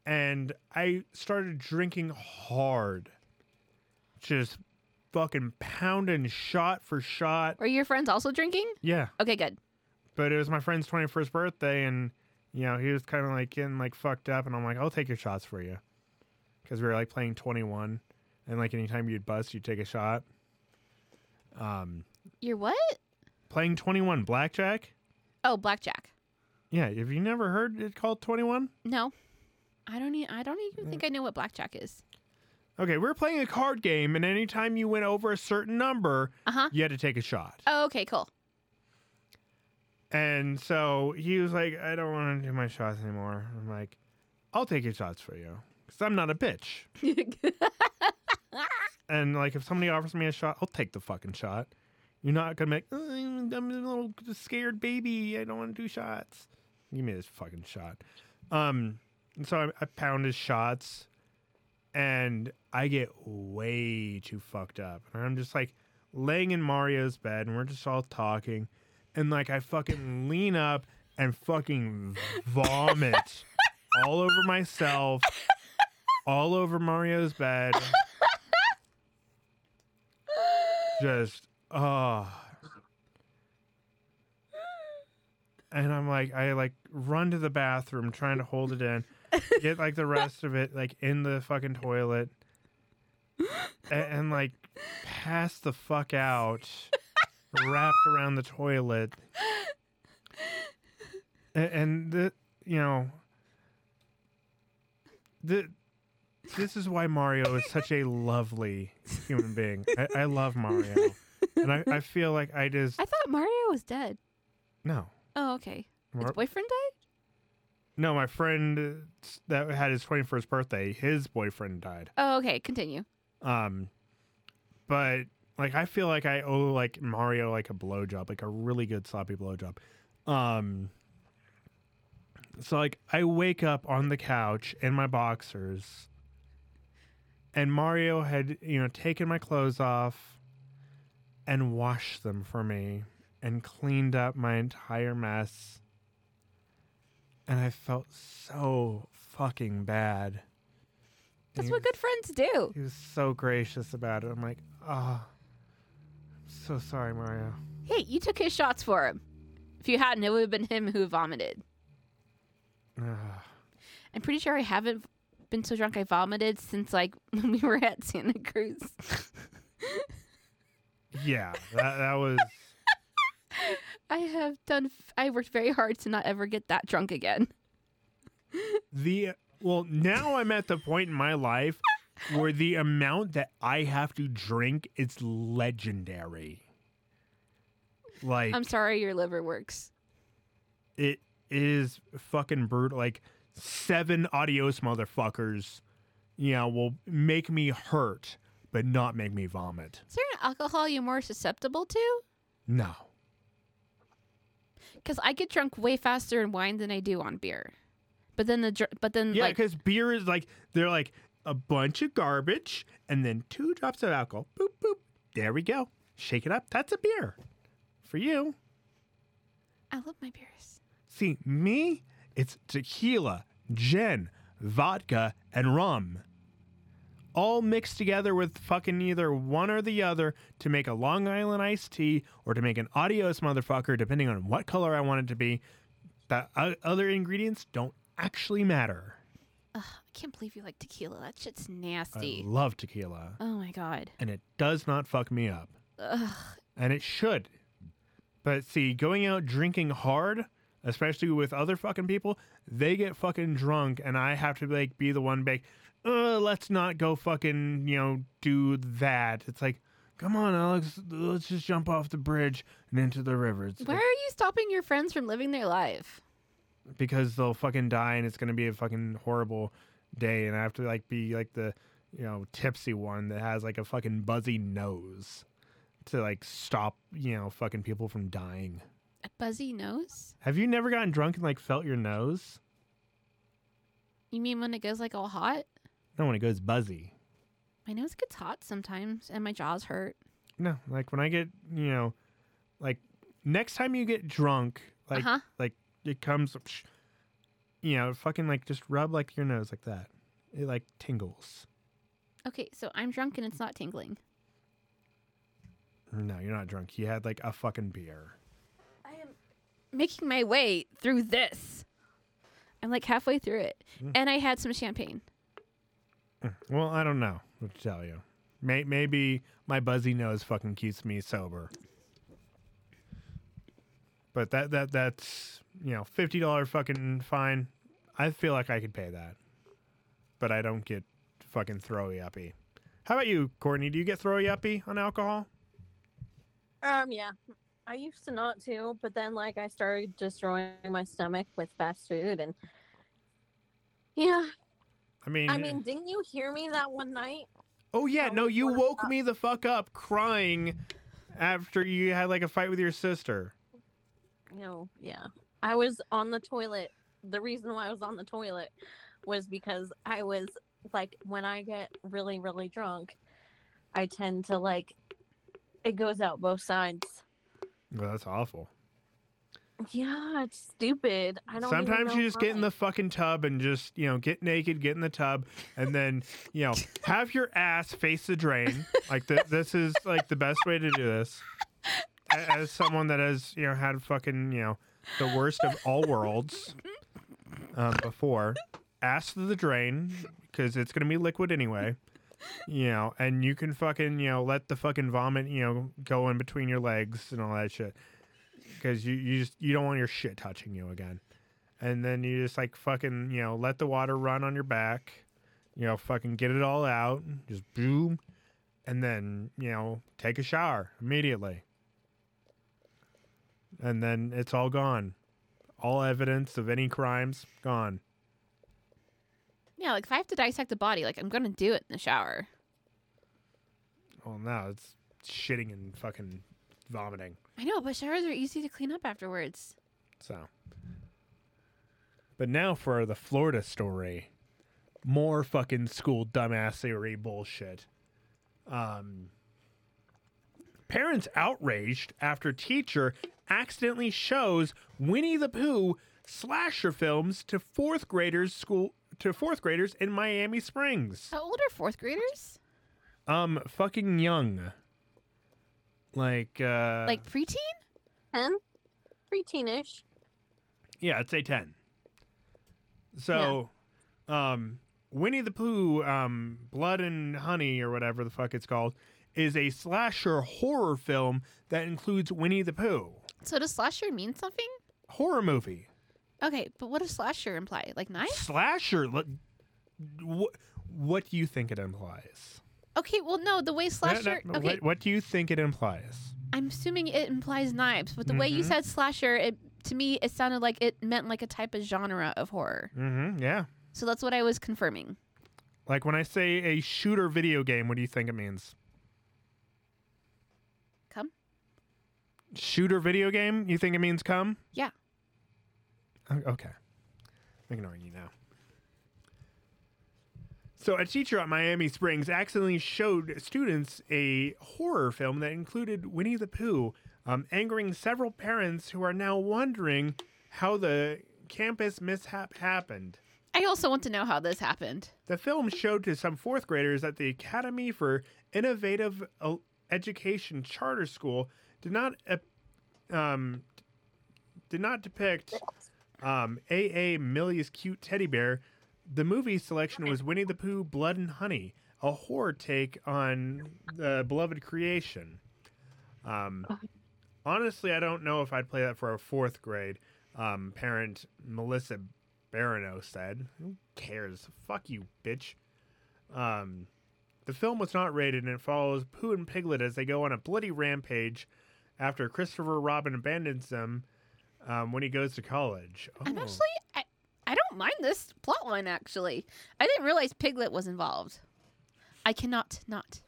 And I started drinking hard. Just fucking pounding shot for shot. Were your friends also drinking? Yeah. Okay, good. But it was my friend's 21st birthday, and, you know, he was kind of, like, getting, like, fucked up, and I'm like, I'll take your shots for you. Because we were, like, playing 21, and, like, anytime you'd bust, you'd take a shot. You're what? Playing 21, blackjack. Oh, blackjack. Yeah, have you never heard it called 21? No. I don't even think I know what blackjack is. Okay, we were playing a card game, and anytime you went over a certain number, you had to take a shot. Oh, okay, cool. And so he was like, I don't want to do my shots anymore. I'm like, I'll take your shots for you. Because I'm not a bitch. And, like, if somebody offers me a shot, I'll take the fucking shot. You're not going to make, I'm a little scared baby. I don't want to do shots. Give me this fucking shot. And so I pound his shots. And I get way too fucked up. And I'm just, like, laying in Mario's bed. And we're just all talking. And, like, I fucking lean up and fucking vomit all over myself, all over Mario's bed. Just, And I'm like, I, like, run to the bathroom trying to hold it in, get, like, the rest of it, like, in the fucking toilet, and like, pass the fuck out. Wrapped around the toilet. This is why Mario is such a lovely human being. I love Mario. And I feel like I thought Mario was dead. No. Oh, okay. His boyfriend died? No, my friend that had his 21st birthday, his boyfriend died. Oh, okay. Continue. But... Like, I feel like I owe, like, Mario, like, a blowjob. Like, a really good sloppy blowjob. So, like, I wake up on the couch in my boxers. And Mario had, you know, taken my clothes off and washed them for me. And cleaned up my entire mess. And I felt so fucking bad. That's what good friends do. He was so gracious about it. I'm like, so sorry, Mario. Hey, you took his shots for him. If you hadn't, it would have been him who vomited. I'm pretty sure I haven't been so drunk I vomited since, like, when we were at Santa Cruz. Yeah, that was... I worked very hard to not ever get that drunk again. Well, now I'm at the point in my life where the amount that I have to drink is legendary. Like, I'm sorry your liver works. It is fucking brutal. Like, 7 Adios motherfuckers, you know, will make me hurt, but not make me vomit. Is there an alcohol you're more susceptible to? No. Because I get drunk way faster in wine than I do on beer. But then yeah, because beer is like, they're like a bunch of garbage and then 2 drops of alcohol. Boop, boop. There we go. Shake it up. That's a beer. For you. I love my beers. See, me, it's tequila, gin, vodka, and rum. All mixed together with fucking either one or the other to make a Long Island iced tea or to make an Adios motherfucker, depending on what color I want it to be. The other ingredients don't actually matter. Ugh, I can't believe you like tequila. That shit's nasty. I love tequila. Oh my God. And it does not fuck me up. Ugh. And it should. But see, going out drinking hard, especially with other fucking people, they get fucking drunk and I have to like be the one big... let's not go fucking, you know, do that. It's like, come on, Alex, let's just jump off the bridge and into the river. Why are you stopping your friends from living their life? Because they'll fucking die and it's going to be a fucking horrible day. And I have to like be like the, you know, tipsy one that has like a fucking buzzy nose to like stop, you know, fucking people from dying. A buzzy nose? Have you never gotten drunk and like felt your nose? You mean when it goes like all hot? No, when it goes buzzy. My nose gets hot sometimes, and my jaws hurt. No, like when I get, you know, like next time you get drunk, like like it comes, you know, fucking like just rub like your nose like that. It like tingles. Okay, so I'm drunk and it's not tingling. No, you're not drunk. You had like a fucking beer. I am making my way through this. I'm like halfway through it, and I had some champagne. Well, I don't know what to tell you. Maybe my buzzy nose fucking keeps me sober. But that's, you know, $50 fucking fine. I feel like I could pay that. But I don't get fucking throwy-uppy. How about you, Courtney? Do you get throwy-uppy on alcohol? Yeah. I used to not to, but then like I started destroying my stomach with fast food and yeah. I mean, didn't you hear me that one night? Oh, yeah. No, you woke me the fuck up crying after you had, like, a fight with your sister. No, yeah. I was on the toilet. The reason why I was on the toilet was because I was, like, when I get really, really drunk, I tend to, like, it goes out both sides. Well, that's awful. Yeah, it's stupid. I don't. Sometimes you just get in the fucking tub and just, you know, get naked, get in the tub, and then, you know, have your ass face the drain. Like this is like the best way to do this. As someone that has, you know, had fucking, you know, the worst of all worlds before, ass to the drain because it's gonna be liquid anyway. You know, and you can fucking, you know, let the fucking vomit, you know, go in between your legs and all that shit. Because you don't want your shit touching you again. And then you just, like, fucking, you know, let the water run on your back. You know, fucking get it all out. Just boom. And then, you know, take a shower immediately. And then it's all gone. All evidence of any crimes, gone. Yeah, like, if I have to dissect a body, like, I'm going to do it in the shower. Well, no, it's shitting and fucking vomiting. I know, but showers are easy to clean up afterwards. So. But now for the Florida story. More fucking school dumbassery bullshit. Parents outraged after teacher accidentally shows Winnie the Pooh slasher films to fourth graders in Miami Springs. How old are fourth graders? Fucking young. Like preteen? 10? Preteenish. Yeah, I'd say 10. So, yeah. Winnie the Pooh, Blood and Honey, or whatever the fuck it's called, is a slasher horror film that includes Winnie the Pooh. So does slasher mean something? Horror movie. Okay, but what does slasher imply? Like knife? Slasher, what do you think it implies? Okay, well, no, the way slasher... No, okay. What do you think it implies? I'm assuming it implies knives, but the way you said slasher, to me, it sounded like it meant like a type of genre of horror. Mm-hmm, yeah. So that's what I was confirming. Like, when I say a shooter video game, what do you think it means? Come? Shooter video game? You think it means come? Yeah. Okay. I'm ignoring you now. So a teacher at Miami Springs accidentally showed students a horror film that included Winnie the Pooh, angering several parents who are now wondering how the campus mishap happened. I also want to know how this happened. The film showed to some fourth graders that the Academy for Innovative Education Charter School did not depict A.A. Millie's Cute Teddy Bear. The movie selection was Winnie the Pooh, Blood and Honey, a horror take on the beloved creation. Honestly, I don't know if I'd play that for a fourth grade parent, Melissa Barano said. Who cares? Fuck you, bitch. The film was not rated, and it follows Pooh and Piglet as they go on a bloody rampage after Christopher Robin abandons them when he goes to college. Oh. I'm actually... I don't mind this plotline, actually. I didn't realize Piglet was involved. I cannot not.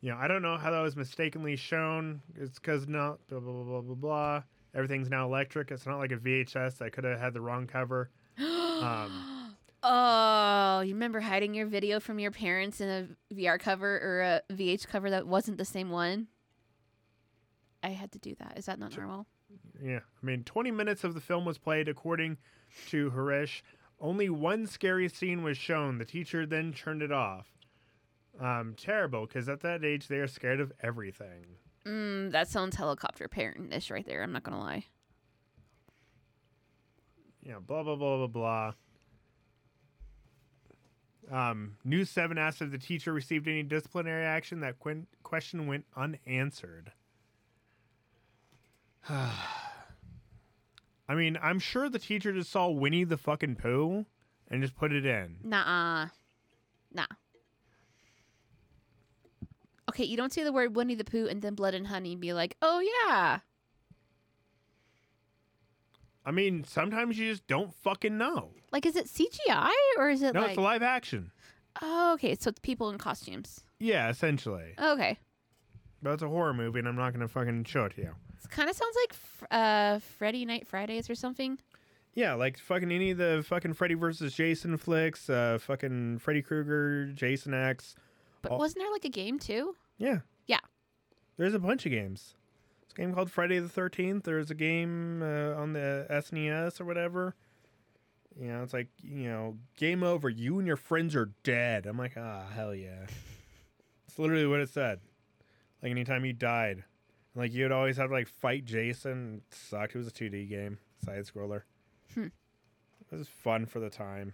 Yeah, I don't know how that was mistakenly shown. It's because not blah, blah, blah, blah, blah. Everything's now electric. It's not like a VHS. I could have had the wrong cover. Oh, you remember hiding your video from your parents in a VR cover or a VH cover that wasn't the same one? I had to do that. Is that not normal? Yeah, I mean, 20 minutes of the film was played, according to Harish. Only one scary scene was shown. The teacher then turned it off. Terrible, because at that age, they are scared of everything. That sounds helicopter parent-ish right there. I'm not going to lie. Yeah, blah, blah, blah, blah, blah. News 7 asked if the teacher received any disciplinary action. That question went unanswered. I mean, I'm sure the teacher just saw Winnie the fucking Pooh and just put it in. Nah. Okay, you don't say the word Winnie the Pooh and then Blood and Honey and be like, oh yeah. I mean, sometimes you just don't fucking know. Like, is it CGI or is it No, it's live action. Oh, okay. So it's people in costumes. Yeah, essentially. Okay. But it's a horror movie and I'm not going to fucking show it to you. It kind of sounds like Freddy Night Fridays or something. Yeah, like fucking any of the fucking Freddy vs. Jason flicks, fucking Freddy Krueger, Jason X. But wasn't there like a game too? Yeah. Yeah. There's a bunch of games. There's a game called Friday the 13th. There's a game on the SNES or whatever. You know, it's like, you know, game over. You and your friends are dead. I'm like, hell yeah. It's literally what it said. Like anytime you died. Like, you'd always have to, like, fight Jason. It sucked. It was a 2D game. Side-scroller. It was fun for the time.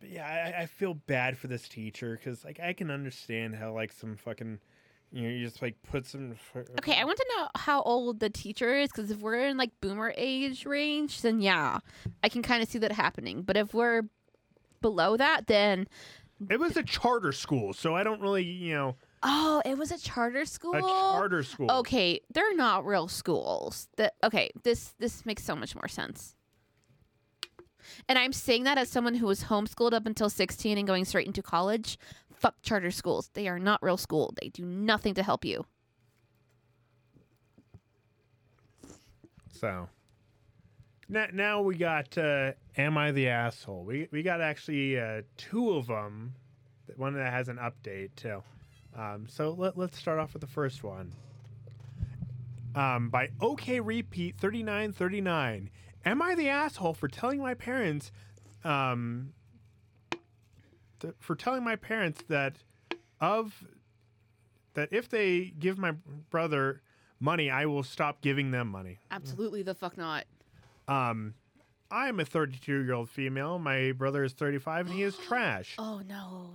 But, yeah, I feel bad for this teacher because, like, I can understand how, like, some fucking... You know, you just, like, put some... Okay, I want to know how old the teacher is because if we're in, like, boomer age range, then, yeah, I can kind of see that happening. But if we're below that, then... It was a charter school, so I don't really, you know... Oh, it was a charter school? A charter school. Okay, they're not real schools. Okay, this makes so much more sense. And I'm saying that as someone who was homeschooled up until 16 and going straight into college. Fuck charter schools. They are not real school. They do nothing to help you. So... Now we got Am I the Asshole? We got actually two of them, one that has an update, too. So let's start off with the first one. By OK Repeat 3939, am I the asshole for telling my parents that if they give my brother money, I will stop giving them money? Absolutely the fuck not. I'm a 32-year-old female. My brother is 35, and he is trash. Oh, no.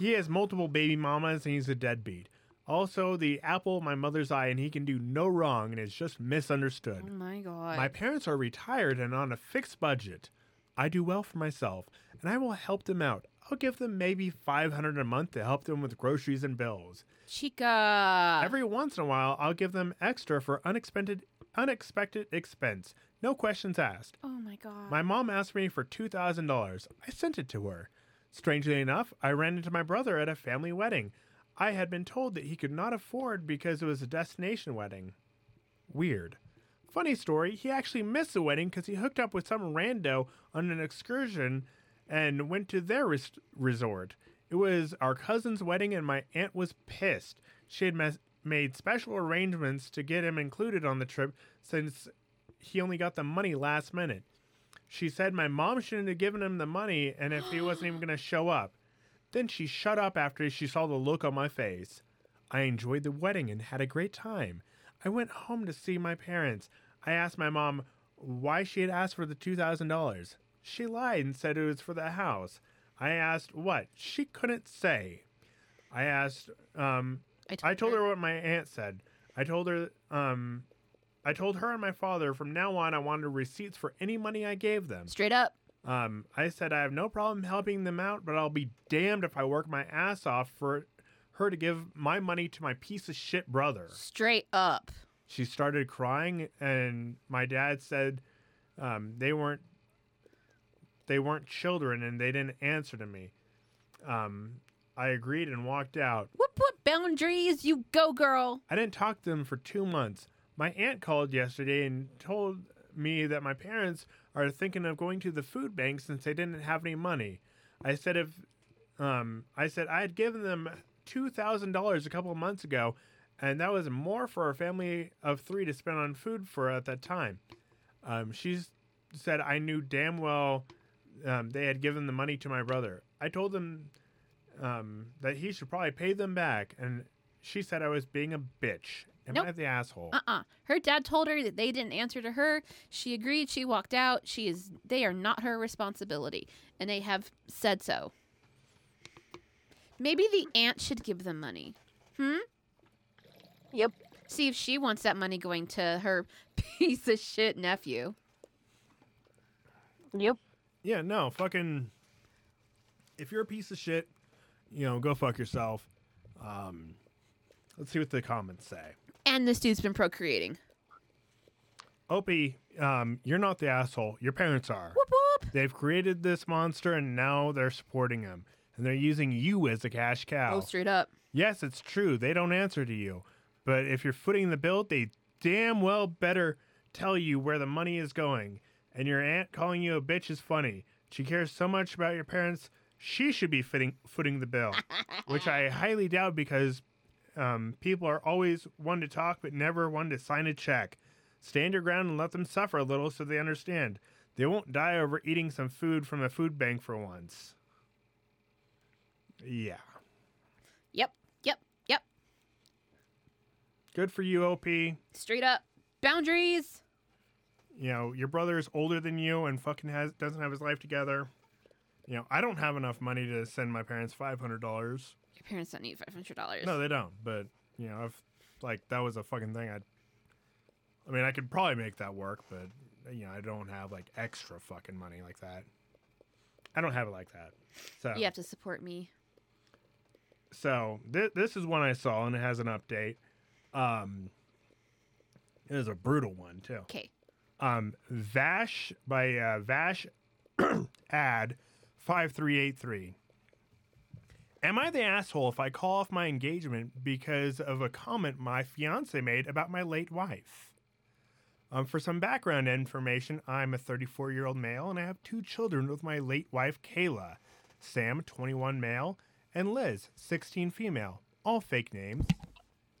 He has multiple baby mamas, and he's a deadbeat. Also, the apple, my mother's eye, and he can do no wrong and is just misunderstood. Oh, my God. My parents are retired and on a fixed budget. I do well for myself, and I will help them out. I'll give them maybe $500 a month to help them with groceries and bills. Chica. Every once in a while, I'll give them extra for unexpected expense. No questions asked. Oh, my God. My mom asked me for $2,000. I sent it to her. Strangely enough, I ran into my brother at a family wedding. I had been told that he could not afford because it was a destination wedding. Weird. Funny story, he actually missed the wedding because he hooked up with some rando on an excursion and went to their resort. It was our cousin's wedding and my aunt was pissed. She had made special arrangements to get him included on the trip since he only got the money last minute. She said my mom shouldn't have given him the money and if he wasn't even going to show up. Then she shut up after she saw the look on my face. I enjoyed the wedding and had a great time. I went home to see my parents. I asked my mom why she had asked for the $2,000. She lied and said it was for the house. I asked what? She couldn't say. I asked, I told her what my aunt said. I told her and my father from now on I wanted receipts for any money I gave them. Straight up. I said I have no problem helping them out, but I'll be damned if I work my ass off for her to give my money to my piece of shit brother. Straight up. She started crying, and my dad said they weren't children, and they didn't answer to me. I agreed and walked out. What boundaries? You go, girl. I didn't talk to them for 2 months. My aunt called yesterday and told me that my parents are thinking of going to the food bank since they didn't have any money. I said I had given them $2,000 a couple of months ago, and that was more for a family of 3 to spend on food for at that time. She said I knew damn well they had given the money to my brother. I told them that he should probably pay them back, and she said I was being a bitch. Am I the asshole? Her dad told her that they didn't answer to her. She agreed. She walked out. They are not her responsibility. And they have said so. Maybe the aunt should give them money. Yep. See if she wants that money going to her piece of shit nephew. Yep. Yeah, no, fucking... If you're a piece of shit, go fuck yourself. Let's see what the comments say. And this dude's been procreating. Opie, you're not the asshole. Your parents are. Whoop, whoop. They've created this monster, and now they're supporting him. And they're using you as a cash cow. Oh, straight up. Yes, it's true. They don't answer to you. But if you're footing the bill, they damn well better tell you where the money is going. And your aunt calling you a bitch is funny. She cares so much about your parents, she should be footing the bill. Which I highly doubt because... people are always one to talk, but never one to sign a check. Stand your ground and let them suffer a little so they understand. They won't die over eating some food from a food bank for once. Yeah. Yep. Good for you, OP. Straight up. Boundaries. Your brother is older than you and fucking doesn't have his life together. I don't have enough money to send my parents $500. Your parents don't need $500. No, they don't. But, if, that was a fucking thing, I could probably make that work, but, I don't have, extra fucking money like that. I don't have it like that. So you have to support me. So, this is one I saw, and it has an update. It was a brutal one, too. Okay. Vash, by Vash ad 5383. Am I the asshole if I call off my engagement because of a comment my fiance made about my late wife? For some background information, I'm a 34-year-old male and I have 2 children with my late wife, Kayla. Sam, 21 male, and Liz, 16 female, all fake names.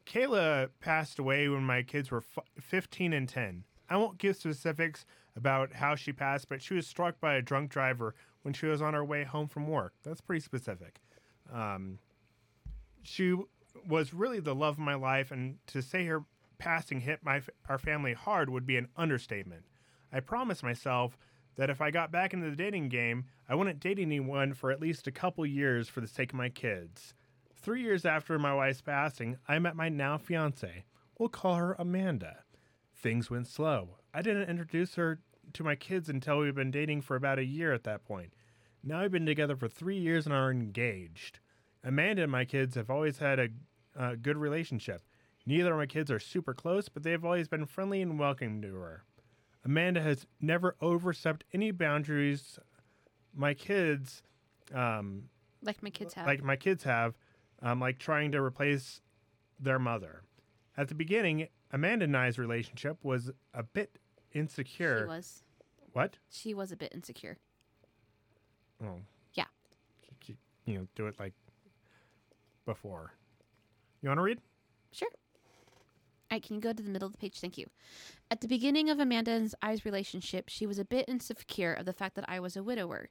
Kayla passed away when my kids were 15 and 10. I won't give specifics about how she passed, but she was struck by a drunk driver when she was on her way home from work. That's pretty specific. She was really the love of my life, and to say her passing hit our family hard would be an understatement. I promised myself that if I got back into the dating game, I wouldn't date anyone for at least a couple years for the sake of my kids. 3 years after my wife's passing, I met my now fiancée. We'll call her Amanda. Things went slow. I didn't introduce her to my kids until we'd been dating for about a year at that point. Now we've been together for 3 years and are engaged. Amanda and my kids have always had a good relationship. Neither of my kids are super close, but they've always been friendly and welcoming to her. Amanda has never overstepped any boundaries my kids... Like trying to replace their mother. At the beginning, Amanda and I's relationship was a bit insecure. She was. What? She was a bit insecure. Oh. Yeah. You know, do it like before. You want to read? Sure. All right, can you go to the middle of the page? Thank you. At the beginning of Amanda and I's relationship, she was a bit insecure of the fact that I was a widower.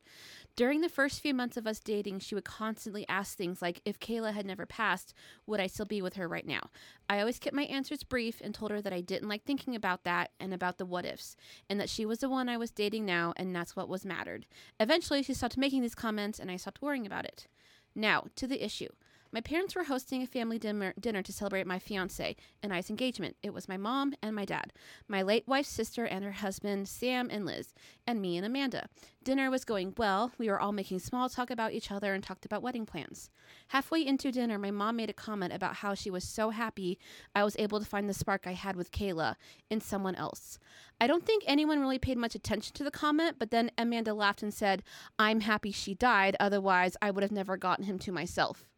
During the first few months of us dating, she would constantly ask things like, if Kayla had never passed, would I still be with her right now? I always kept my answers brief and told her that I didn't like thinking about that and about the what-ifs, and that she was the one I was dating now, and that's what was mattered. Eventually, she stopped making these comments, and I stopped worrying about it. Now, to the issue. My parents were hosting a family dinner to celebrate my fiancé and I's engagement. It was my mom and my dad, my late wife's sister and her husband, Sam and Liz, and me and Amanda. Dinner was going well. We were all making small talk about each other and talked about wedding plans. Halfway into dinner, my mom made a comment about how she was so happy I was able to find the spark I had with Kayla in someone else. I don't think anyone really paid much attention to the comment, but then Amanda laughed and said, I'm happy she died, otherwise I would have never gotten him to myself.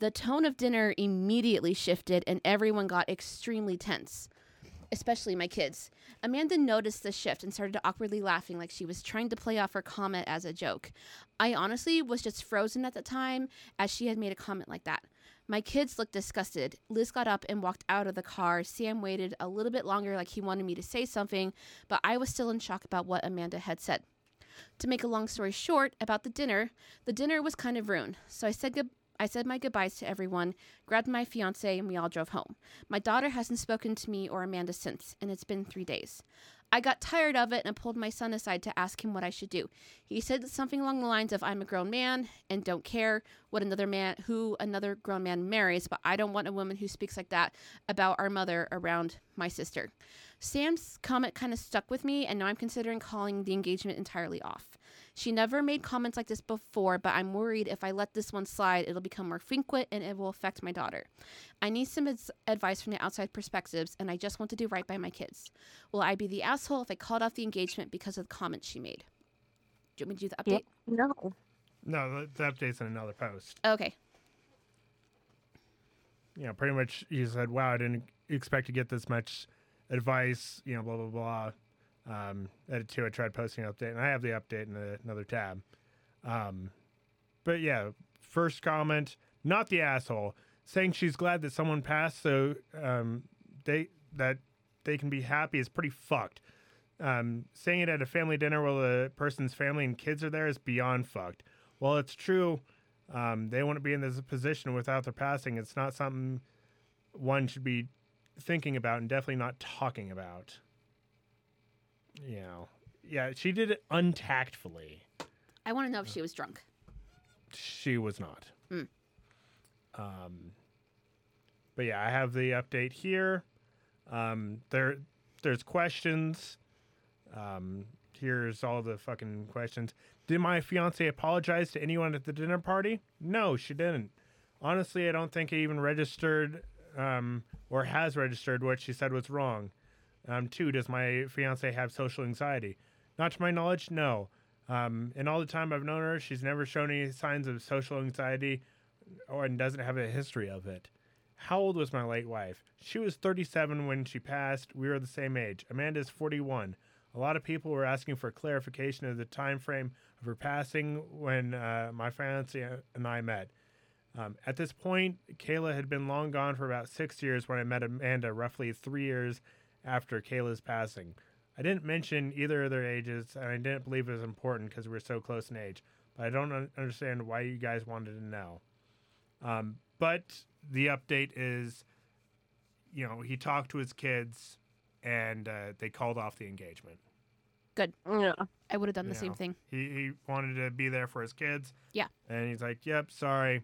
The tone of dinner immediately shifted and everyone got extremely tense, especially my kids. Amanda noticed the shift and started awkwardly laughing like she was trying to play off her comment as a joke. I honestly was just frozen at the time as she had made a comment like that. My kids looked disgusted. Liz got up and walked out of the car. Sam waited a little bit longer like he wanted me to say something, but I was still in shock about what Amanda had said. To make a long story short about the dinner was kind of ruined, so I said my goodbyes to everyone, grabbed my fiancé, and we all drove home. My daughter hasn't spoken to me or Amanda since, and it's been 3 days. I got tired of it and pulled my son aside to ask him what I should do. He said something along the lines of, I'm a grown man and don't care what another grown man marries, but I don't want a woman who speaks like that about our mother around my sister. Sam's comment kind of stuck with me, and now I'm considering calling the engagement entirely off. She never made comments like this before, but I'm worried if I let this one slide, it'll become more frequent and it will affect my daughter. I need some advice from the outside perspectives, and I just want to do right by my kids. Will I be the asshole if I called off the engagement because of the comments she made? Do you want me to do the update? No, the update's in another post. Okay. Yeah, pretty much you said, wow, I didn't expect to get this much advice, you know, blah, blah, blah. Edit two, I tried posting an update, and I have the update in another tab. But yeah, first comment, not the asshole, saying she's glad that someone passed so they can be happy is pretty fucked. Saying it at a family dinner while the person's family and kids are there is beyond fucked. While it's true, they wouldn't be in this position without their passing. It's not something one should be thinking about and definitely not talking about. You know, yeah, she did it untactfully. I want to know if she was drunk. She was not. Mm. But yeah, I have the update here. There's questions. Here's all the fucking questions. Did my fiance apologize to anyone at the dinner party? No, she didn't. Honestly, I don't think it even registered, or has registered what she said was wrong. Two, does my fiance have social anxiety? Not to my knowledge, no. And all the time I've known her, she's never shown any signs of social anxiety and doesn't have a history of it. How old was my late wife? She was 37 when she passed. We were the same age. Amanda's 41. A lot of people were asking for clarification of the time frame of her passing when my fiance and I met. At this point, Kayla had been long gone for about 6 years when I met Amanda, roughly 3 years after Kayla's passing. I didn't mention either of their ages, and I didn't believe it was important because we were so close in age. But I don't understand why you guys wanted to know. But the update is, you know, he talked to his kids, and they called off the engagement. Good. Yeah. I would have done the same thing. He wanted to be there for his kids. Yeah. And he's like, yep, sorry.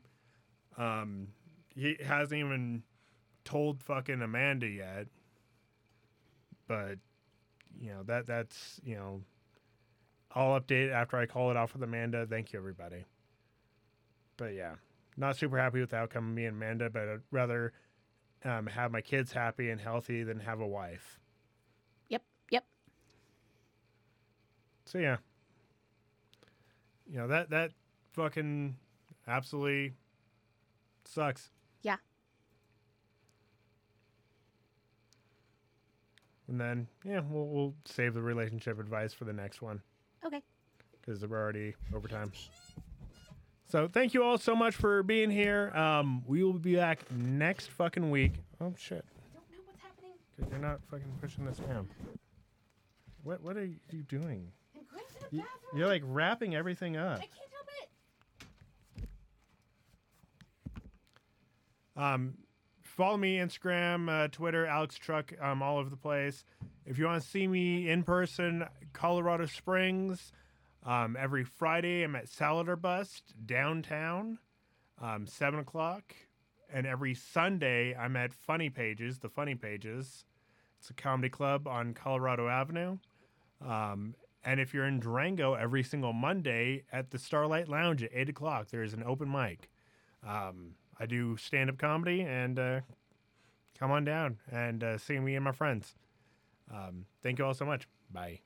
He hasn't even told fucking Amanda yet. But, you know, that's, you know, I'll update after I call it off with Amanda. Thank you, everybody. But, yeah, not super happy with the outcome of me and Amanda, but I'd rather have my kids happy and healthy than have a wife. So, yeah, you know, that fucking absolutely sucks. Yeah. And then, yeah, we'll save the relationship advice for the next one. Okay. Because we're already over time. So thank you all so much for being here. We will be back next fucking week. Oh, shit. I don't know what's happening. Because you're not fucking pushing this down. What are you doing? You're like wrapping everything up. I can't help it. Follow me Instagram, Twitter, Alex Truck, all over the place. If you want to see me in person, Colorado Springs, every Friday I'm at Salad or Bust downtown, 7 o'clock, and every Sunday I'm at Funny Pages, the Funny Pages. It's a comedy club on Colorado Avenue. And if you're in Durango, every single Monday at the Starlight Lounge at 8 o'clock, there's an open mic. I do stand-up comedy, and come on down and see me and my friends. Thank you all so much. Bye.